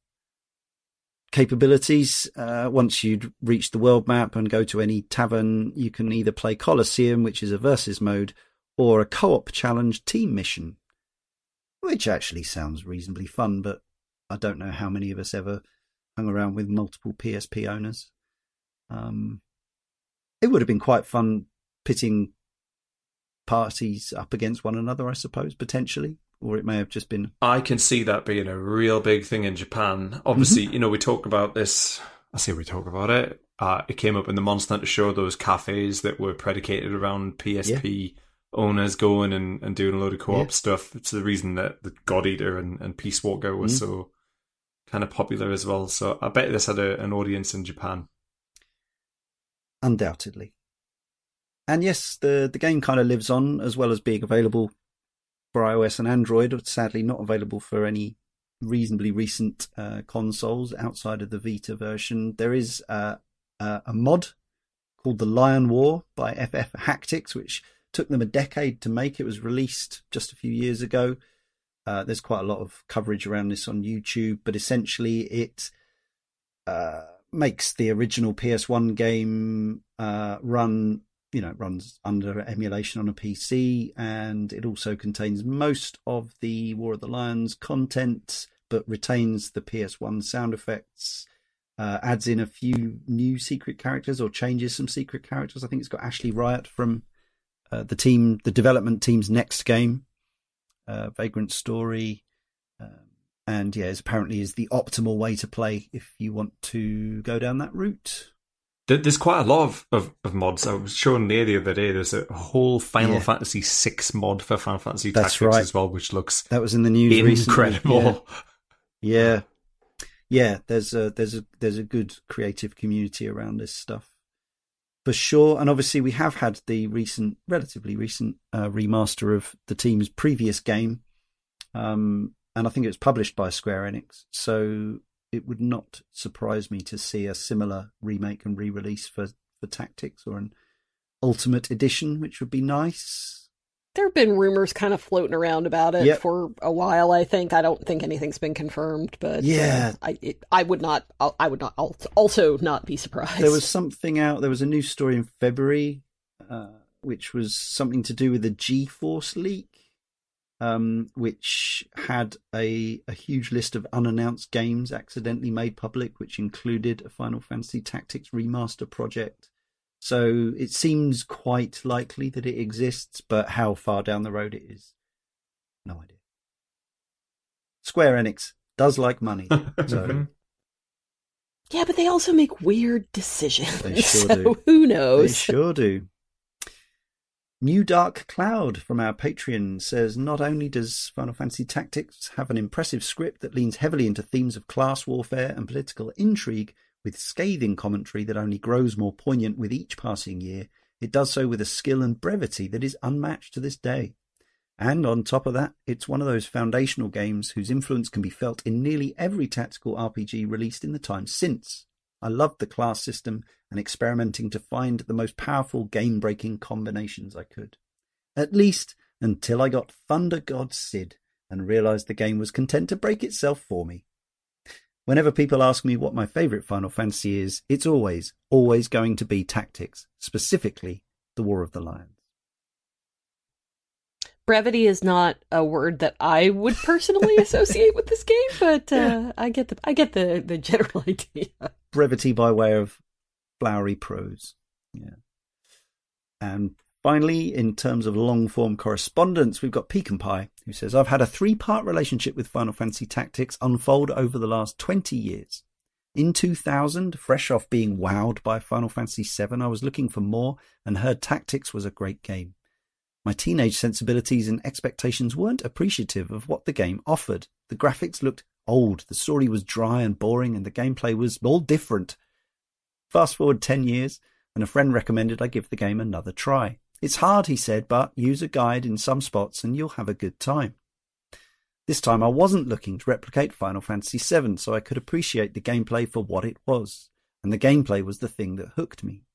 capabilities. Uh, once you'd reach the world map and go to any tavern, you can either play Colosseum, which is a versus mode, or a co-op challenge team mission, which actually sounds reasonably fun, but I don't know how many of us ever hung around with multiple P S P owners. Um, it would have been quite fun pitting parties up against one another, I suppose, potentially, or it may have just been... I can see that being a real big thing in Japan. Obviously, mm-hmm. you know, we talk about this... I say we talk about it. Uh, it came up in the Monster Hunter show, those cafes that were predicated around P S P yeah. owners going and, and doing a load of co-op yeah. stuff. It's the reason that the God Eater and, and Peace Walker were mm-hmm. so kind of popular as well. So I bet this had a, an audience in Japan. Undoubtedly. And yes, the, the game kind of lives on, as well as being available for iOS and Android. Sadly, not available for any reasonably recent uh, consoles outside of the Vita version. There is uh, uh, a mod called The Lion War by F F Hactics, which took them a decade to make. It was released just a few years ago. Uh, there's quite a lot of coverage around this on YouTube, but essentially it uh, makes the original P S one game uh, run... You know, it runs under emulation on a P C, and it also contains most of the War of the Lions content, but retains the P S one sound effects, uh, adds in a few new secret characters or changes some secret characters. I think it's got Ashley Riot from uh, the team, the development team's next game, uh, Vagrant Story. Um, and yeah, it apparently is the optimal way to play if you want to go down that route. There's quite a lot of, of, of mods. I was showing Leah the other day, there's a whole Final yeah. Fantasy six mod for Final Fantasy That's Tactics right. as well, which looks that was in the news incredible. Recently. Yeah. yeah, yeah. There's a there's a there's a good creative community around this stuff for sure. And obviously, we have had the recent, relatively recent uh, remaster of the team's previous game, um, and I think it was published by Square Enix. So. It would not surprise me to see a similar remake and re-release for, for Tactics, or an Ultimate Edition, which would be nice. There have been rumors kind of floating around about it yep. for a while, I think. I don't think anything's been confirmed, but yeah, uh, I it, I would not I would not also not be surprised. There was something out. There was a news story in February, uh, which was something to do with the GeForce leak. Um, which had a, a huge list of unannounced games accidentally made public, which included a Final Fantasy Tactics remaster project. So it seems quite likely that it exists, but how far down the road it is, no idea. Square Enix does like money. So. Yeah, but they also make weird decisions. They sure so do. Who knows? They sure do. New Dark Cloud from our Patreon says, not only does Final Fantasy Tactics have an impressive script that leans heavily into themes of class warfare and political intrigue with scathing commentary that only grows more poignant with each passing year, it does so with a skill and brevity that is unmatched to this day. And on top of that, it's one of those foundational games whose influence can be felt in nearly every tactical R P G released in the time since. I loved the class system and experimenting to find the most powerful game-breaking combinations I could. At least until I got Thunder God Sid and realised the game was content to break itself for me. Whenever people ask me what my favourite Final Fantasy is, it's always, always going to be Tactics, specifically the War of the Lions. Brevity is not a word that I would personally associate with this game, but uh, yeah. I get the I get the, the general idea. Brevity by way of flowery prose. Yeah. And finally, in terms of long-form correspondence, we've got Pecan Pie, who says, I've had a three-part relationship with Final Fantasy Tactics unfold over the last twenty years. In two thousand, fresh off being wowed by Final Fantasy seven, I was looking for more and heard Tactics was a great game. My teenage sensibilities and expectations weren't appreciative of what the game offered. The graphics looked old, the story was dry and boring, and the gameplay was all different. Fast forward ten years, and a friend recommended I give the game another try. It's hard, he said, but use a guide in some spots and you'll have a good time. This time I wasn't looking to replicate Final Fantasy seven, so I could appreciate the gameplay for what it was, and the gameplay was the thing that hooked me.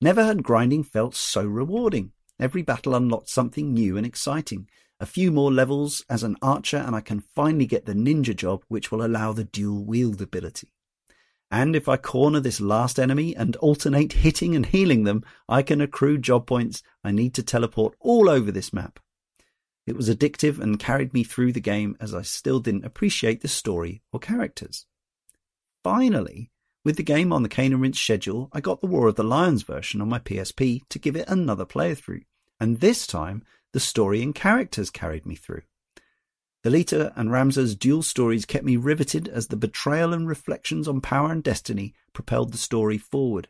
Never had grinding felt so rewarding. Every battle unlocked something new and exciting. A few more levels as an archer and I can finally get the ninja job, which will allow the dual wield ability. And if I corner this last enemy and alternate hitting and healing them, I can accrue job points I need to teleport all over this map. It was addictive and carried me through the game as I still didn't appreciate the story or characters. Finally, with the game on the Cane and Rinse schedule, I got the War of the Lions version on my P S P to give it another playthrough. And this time, the story and characters carried me through. Delita and Ramza's dual stories kept me riveted as the betrayal and reflections on power and destiny propelled the story forward.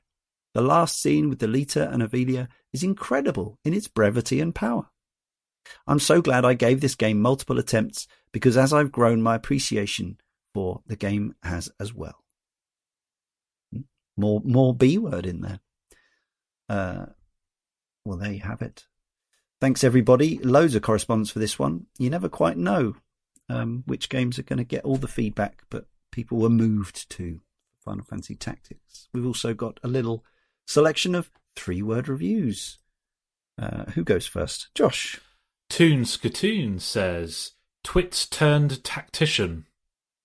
The last scene with Delita and Avelia is incredible in its brevity and power. I'm so glad I gave this game multiple attempts, because as I've grown, my appreciation for the game has as well. More more B word in there. Uh, well, there you have it. Thanks, everybody. Loads of correspondence for this one. You never quite know um, which games are going to get all the feedback, but people were moved to Final Fantasy Tactics. We've also got a little selection of three-word reviews. Uh, who goes first? Josh. Toonskatoon says, Twits turned tactician.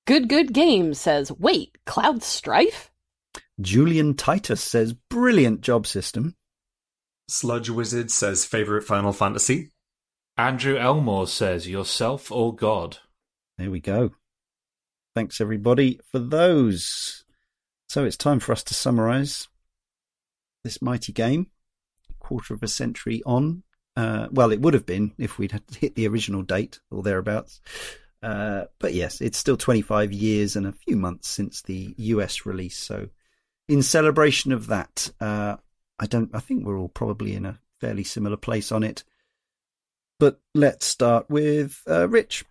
Good Good Game says, wait, Cloud Strife? Julian Titus says, brilliant job system. Sludge Wizard says, favourite Final Fantasy. Andrew Elmore says, yourself or God. There we go. Thanks, everybody, for those. So it's time for us to summarise this mighty game. Quarter of a century on. Uh, well, it would have been if we'd had hit the original date or thereabouts. Uh, but yes, it's still twenty-five years and a few months since the U S release. So in celebration of that, uh, I don't. I think we're all probably in a fairly similar place on it. But let's start with uh, Rich.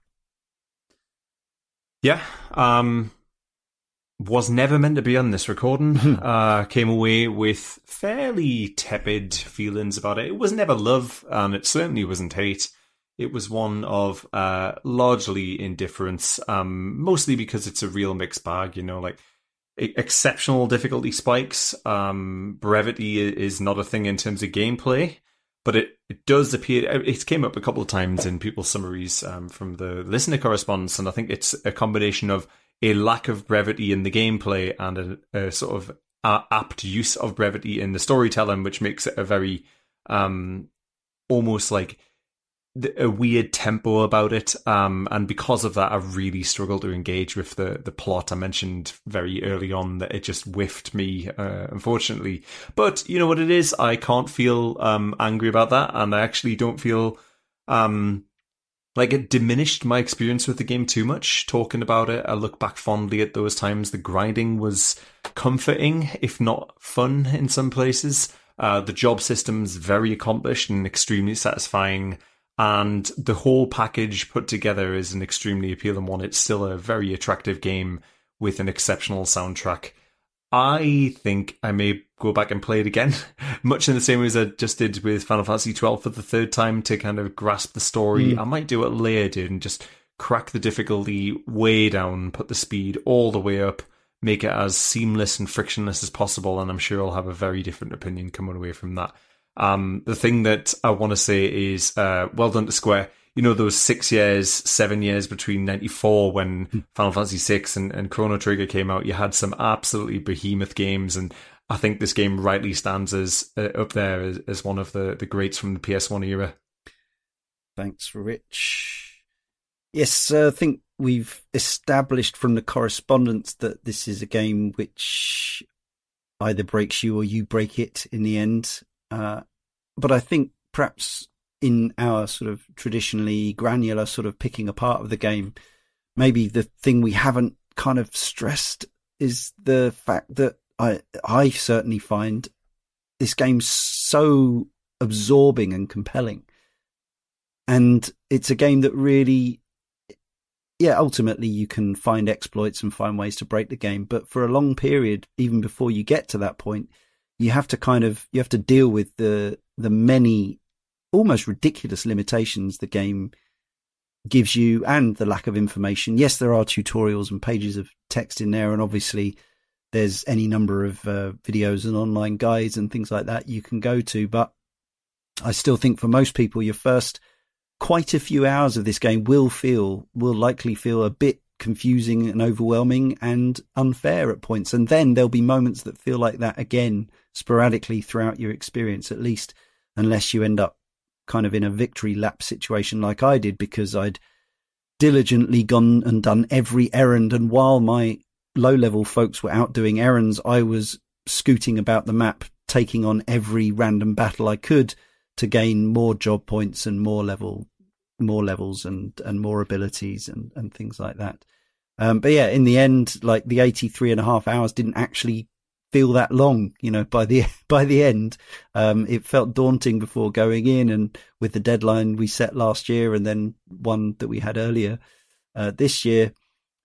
Yeah. Um, was never meant to be on this recording. uh, came away with fairly tepid feelings about it. It was never love, and it certainly wasn't hate. It was one of uh, largely indifference, um, mostly because it's a real mixed bag, you know, like exceptional difficulty spikes. Um, brevity is not a thing in terms of gameplay, but it, it does appear. It came up a couple of times in people's summaries um, from the listener correspondence, and I think it's a combination of a lack of brevity in the gameplay and a, a sort of a, apt use of brevity in the storytelling, which makes it a very um, almost like a weird tempo about it. Um, and because of that, I've really struggled to engage with the, the plot. I mentioned very early on that it just whiffed me, uh, unfortunately. But you know what it is? I can't feel um, angry about that. And I actually don't feel... Um, Like, it diminished my experience with the game too much, talking about it. I look back fondly at those times. The grinding was comforting, if not fun, in some places. Uh, the job system's very accomplished and extremely satisfying. And the whole package put together is an extremely appealing one. It's still a very attractive game with an exceptional soundtrack. I think I may go back and play it again, much in the same way as I just did with Final Fantasy twelve for the third time to kind of grasp the story. Mm. I might do what Leah did and just crack the difficulty way down, put the speed all the way up, make it as seamless and frictionless as possible, and I'm sure I'll have a very different opinion coming away from that. Um, the thing that I want to say is, uh, well done to Square. You know, those six years, seven years between ninety-four when Final Fantasy six and, and Chrono Trigger came out, you had some absolutely behemoth games, and I think this game rightly stands as uh, up there as, as one of the, the greats from the P S one era. Thanks, Rich. Yes, uh, I think we've established from the correspondence that this is a game which either breaks you or you break it in the end. Uh, but I think perhaps... in our sort of traditionally granular sort of picking apart of the game, maybe the thing we haven't kind of stressed is the fact that I, I certainly find this game so absorbing and compelling. And it's a game that really, yeah, ultimately you can find exploits and find ways to break the game. But for a long period, even before you get to that point, you have to kind of, you have to deal with the, the many almost ridiculous limitations the game gives you and the lack of information. Yes, there are tutorials and pages of text in there, and obviously there's any number of uh, videos and online guides and things like that you can go to, but I still think for most people your first quite a few hours of this game will feel will likely feel a bit confusing and overwhelming and unfair at points, and then there'll be moments that feel like that again sporadically throughout your experience, at least unless you end up kind of in a victory lap situation like I did, because I'd diligently gone and done every errand. And while my low level folks were out doing errands, I was scooting about the map, taking on every random battle I could to gain more job points and more level more levels and and more abilities and and things like that. Um, but yeah, in the end, like the eighty-three and a half hours didn't actually feel that long, you know, by the, by the end. Um, it felt daunting before going in, and with the deadline we set last year and then one that we had earlier, uh, this year.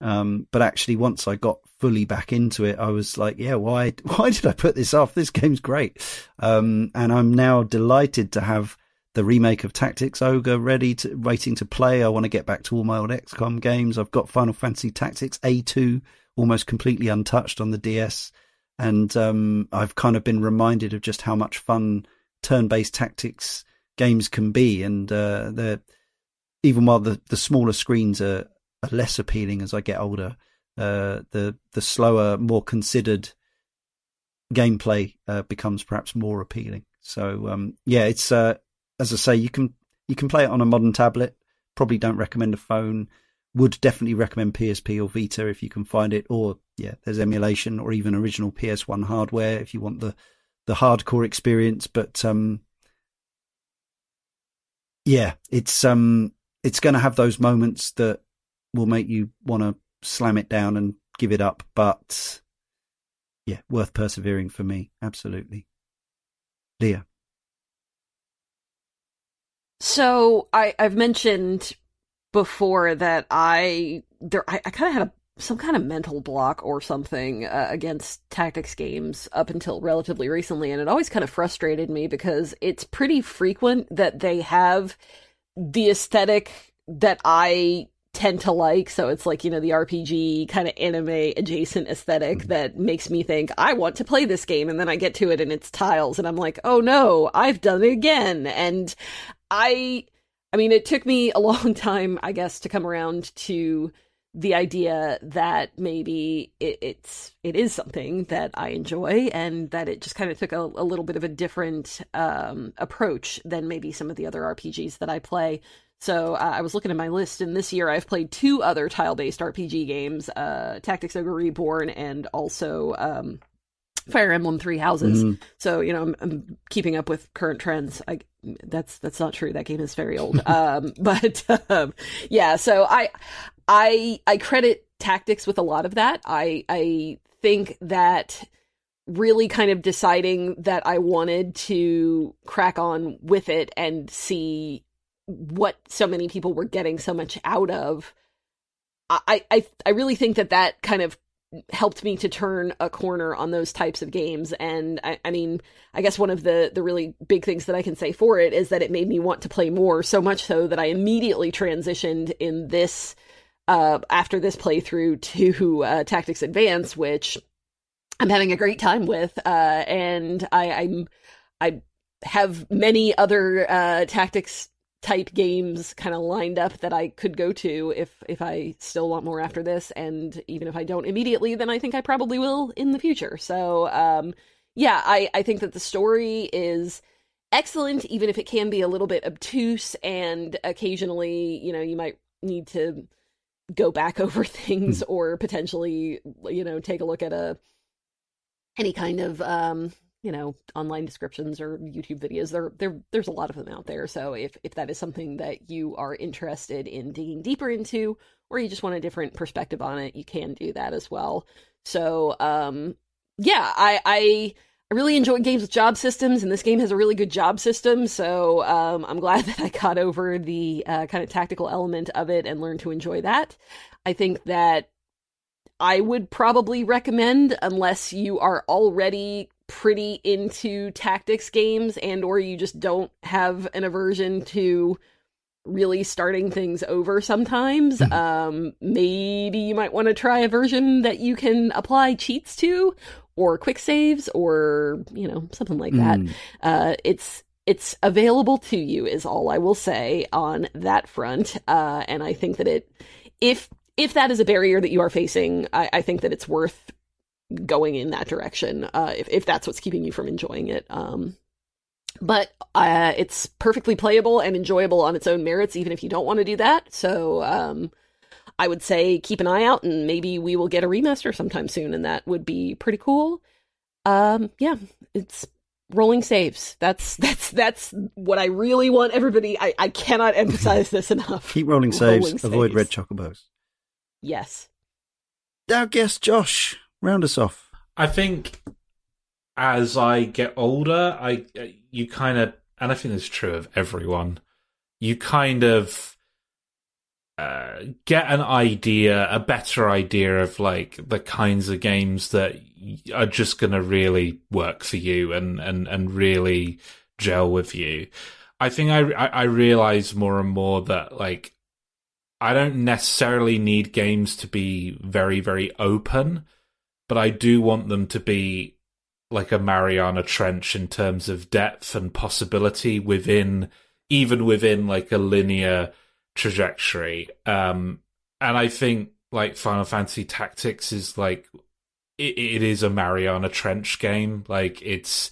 Um, but actually once I got fully back into it, I was like, yeah, why, why did I put this off? This game's great. Um, and I'm now delighted to have the remake of Tactics Ogre ready to waiting to play. I want to get back to all my old X COM games. I've got Final Fantasy Tactics A two almost completely untouched on the D S. And um, I've kind of been reminded of just how much fun turn-based tactics games can be. And uh, they're, even while the, the smaller screens are, are less appealing as I get older, uh, the, the slower, more considered gameplay uh, becomes perhaps more appealing. So, um, yeah, it's, uh, as I say, you can you can play it on a modern tablet. Probably don't recommend a phone. Would definitely recommend P S P or Vita if you can find it, or yeah, there's emulation or even original P S one hardware if you want the the hardcore experience. But um yeah, it's um it's going to have those moments that will make you want to slam it down and give it up, but yeah, worth persevering for me, absolutely. Leah. So I, I've mentioned before that I there I, I kind of had a, some kind of mental block or something uh, against tactics games up until relatively recently, and it always kind of frustrated me because it's pretty frequent that they have the aesthetic that I tend to like. So it's like, you know, the R P G kind of anime adjacent aesthetic that makes me think I want to play this game, and then I get to it and it's tiles and I'm like, oh no, I've done it again. And I I mean, it took me a long time, I guess, to come around to the idea that maybe it, it's it is something that I enjoy, and that it just kind of took a, a little bit of a different um, approach than maybe some of the other R P Gs that I play. So uh, I was looking at my list, and this year I've played two other tile-based R P G games, uh, Tactics Ogre Reborn and also... Um, Fire Emblem Three Houses. Mm. So, you know, I'm, I'm keeping up with current trends. I, that's that's not true. That game is very old. um, but um, yeah, so I I I credit tactics with a lot of that. I I think that really kind of deciding that I wanted to crack on with it and see what so many people were getting so much out of. I I I really think that that kind of helped me to turn a corner on those types of games. And I, I mean, I guess one of the, the really big things that I can say for it is that it made me want to play more, so much so that I immediately transitioned in this, uh, after this playthrough to uh, Tactics Advance, which I'm having a great time with. Uh, and I, I'm, I have many other uh, tactics type games kind of lined up that I could go to if if I still want more after this, and even if I don't immediately, then I think I probably will in the future. So um yeah I I think that the story is excellent, even if it can be a little bit obtuse, and occasionally, you know, you might need to go back over things or potentially, you know, take a look at a any kind of um you know, online descriptions or YouTube videos. There, there, there's a lot of them out there. So if, if that is something that you are interested in digging deeper into, or you just want a different perspective on it, you can do that as well. So, um, yeah, I, I, I really enjoy games with job systems, and this game has a really good job system. So, um, I'm glad that I got over the uh, kind of tactical element of it and learned to enjoy that. I think that I would probably recommend, unless you are already pretty into tactics games, and or you just don't have an aversion to really starting things over sometimes, mm-hmm. um maybe you might want to try a version that you can apply cheats to, or quick saves, or, you know, something like mm. that. uh it's it's available to you is all I will say on that front. uh and I think that it if if that is a barrier that you are facing, I, I think that it's worth going in that direction, uh, if, if that's what's keeping you from enjoying it. Um, but uh, it's perfectly playable and enjoyable on its own merits, even if you don't want to do that. So um, I would say keep an eye out, and maybe we will get a remaster sometime soon, and that would be pretty cool. Um, yeah, it's rolling saves. That's that's that's what I really want everybody. I, I cannot emphasize this enough. Keep rolling saves. Rolling avoid saves. Red chocobos. Yes. Now, guess Josh, round us off. I think as I get older, I you kind of, and I think it's true of everyone, you kind of uh, get an idea, a better idea of like the kinds of games that are just going to really work for you and, and, and really gel with you. I think I, I, I realize more and more that like I don't necessarily need games to be very, very open, but I do want them to be like a Mariana Trench in terms of depth and possibility within, even within like a linear trajectory. Um, and I think like Final Fantasy Tactics is like, it, it is a Mariana Trench game. Like it's,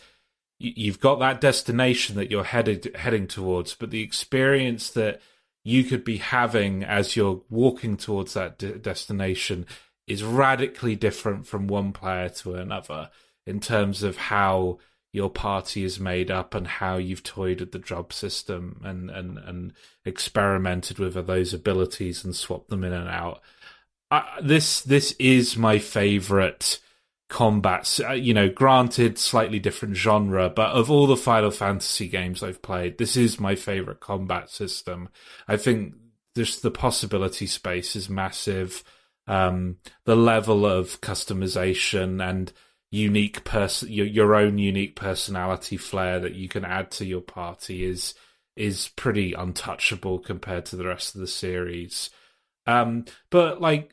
you've got that destination that you're headed, heading towards, but the experience that you could be having as you're walking towards that de- destination is radically different from one player to another, in terms of how your party is made up and how you've toyed with the job system and, and, and experimented with those abilities and swapped them in and out. Uh, this this is my favourite combat, uh, you know, granted slightly different genre, but of all the Final Fantasy games I've played, this is my favourite combat system. I think just the possibility space is massive. Um, the level of customization and unique person your, your own unique personality flair that you can add to your party is is pretty untouchable compared to the rest of the series. Um, but like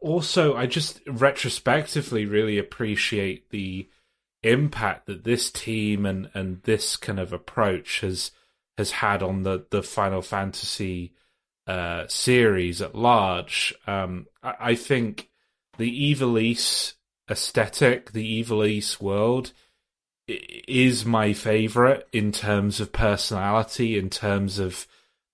also I just retrospectively really appreciate the impact that this team and, and this kind of approach has has had on the, the Final Fantasy uh, series at large. Um, I, I think the Ivalice aesthetic, the Ivalice world, is my favourite in terms of personality, in terms of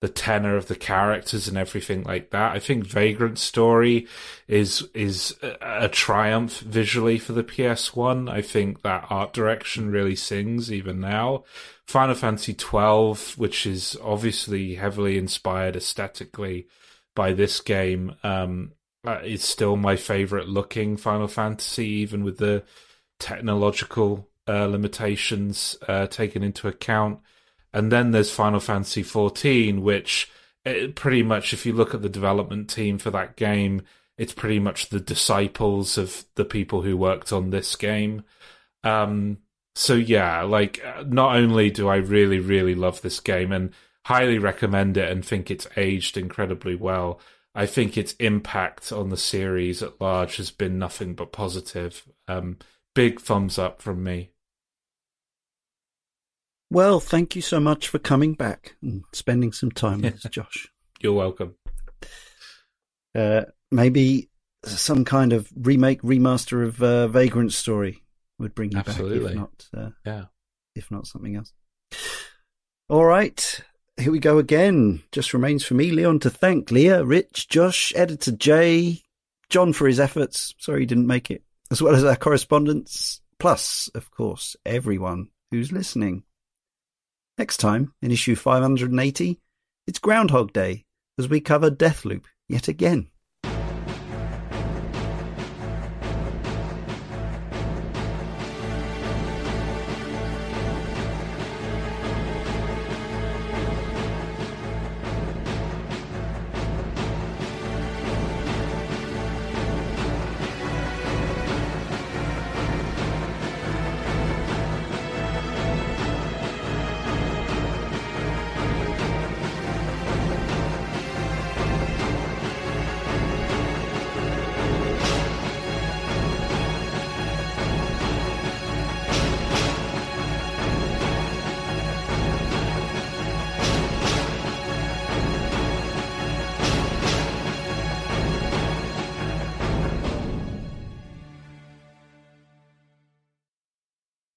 the tenor of the characters and everything like that. I think Vagrant Story is is a triumph visually for the P S one. I think that art direction really sings even now. Final Fantasy twelve, which is obviously heavily inspired aesthetically by this game, um, Uh, it's still my favourite looking Final Fantasy, even with the technological uh, limitations uh, taken into account. And then there's Final Fantasy fourteen, which it pretty much, if you look at the development team for that game, it's pretty much the disciples of the people who worked on this game. Um, so yeah, like not only do I really, really love this game and highly recommend it and think it's aged incredibly well, I think its impact on the series at large has been nothing but positive. Um, big thumbs up from me. Well, thank you so much for coming back and spending some time with us, Josh. You're welcome. Uh, maybe some kind of remake, remaster of uh, Vagrant Story would bring you Absolutely. back, if not, uh, yeah. if not something else. All right. Here we go again. Just remains for me, Leon, to thank Leah, Rich, Josh, Editor Jay, John for his efforts. Sorry he didn't make it. As well as our correspondents. Plus, of course, everyone who's listening. Next time, in issue five hundred eighty, it's Groundhog Day as we cover Deathloop yet again.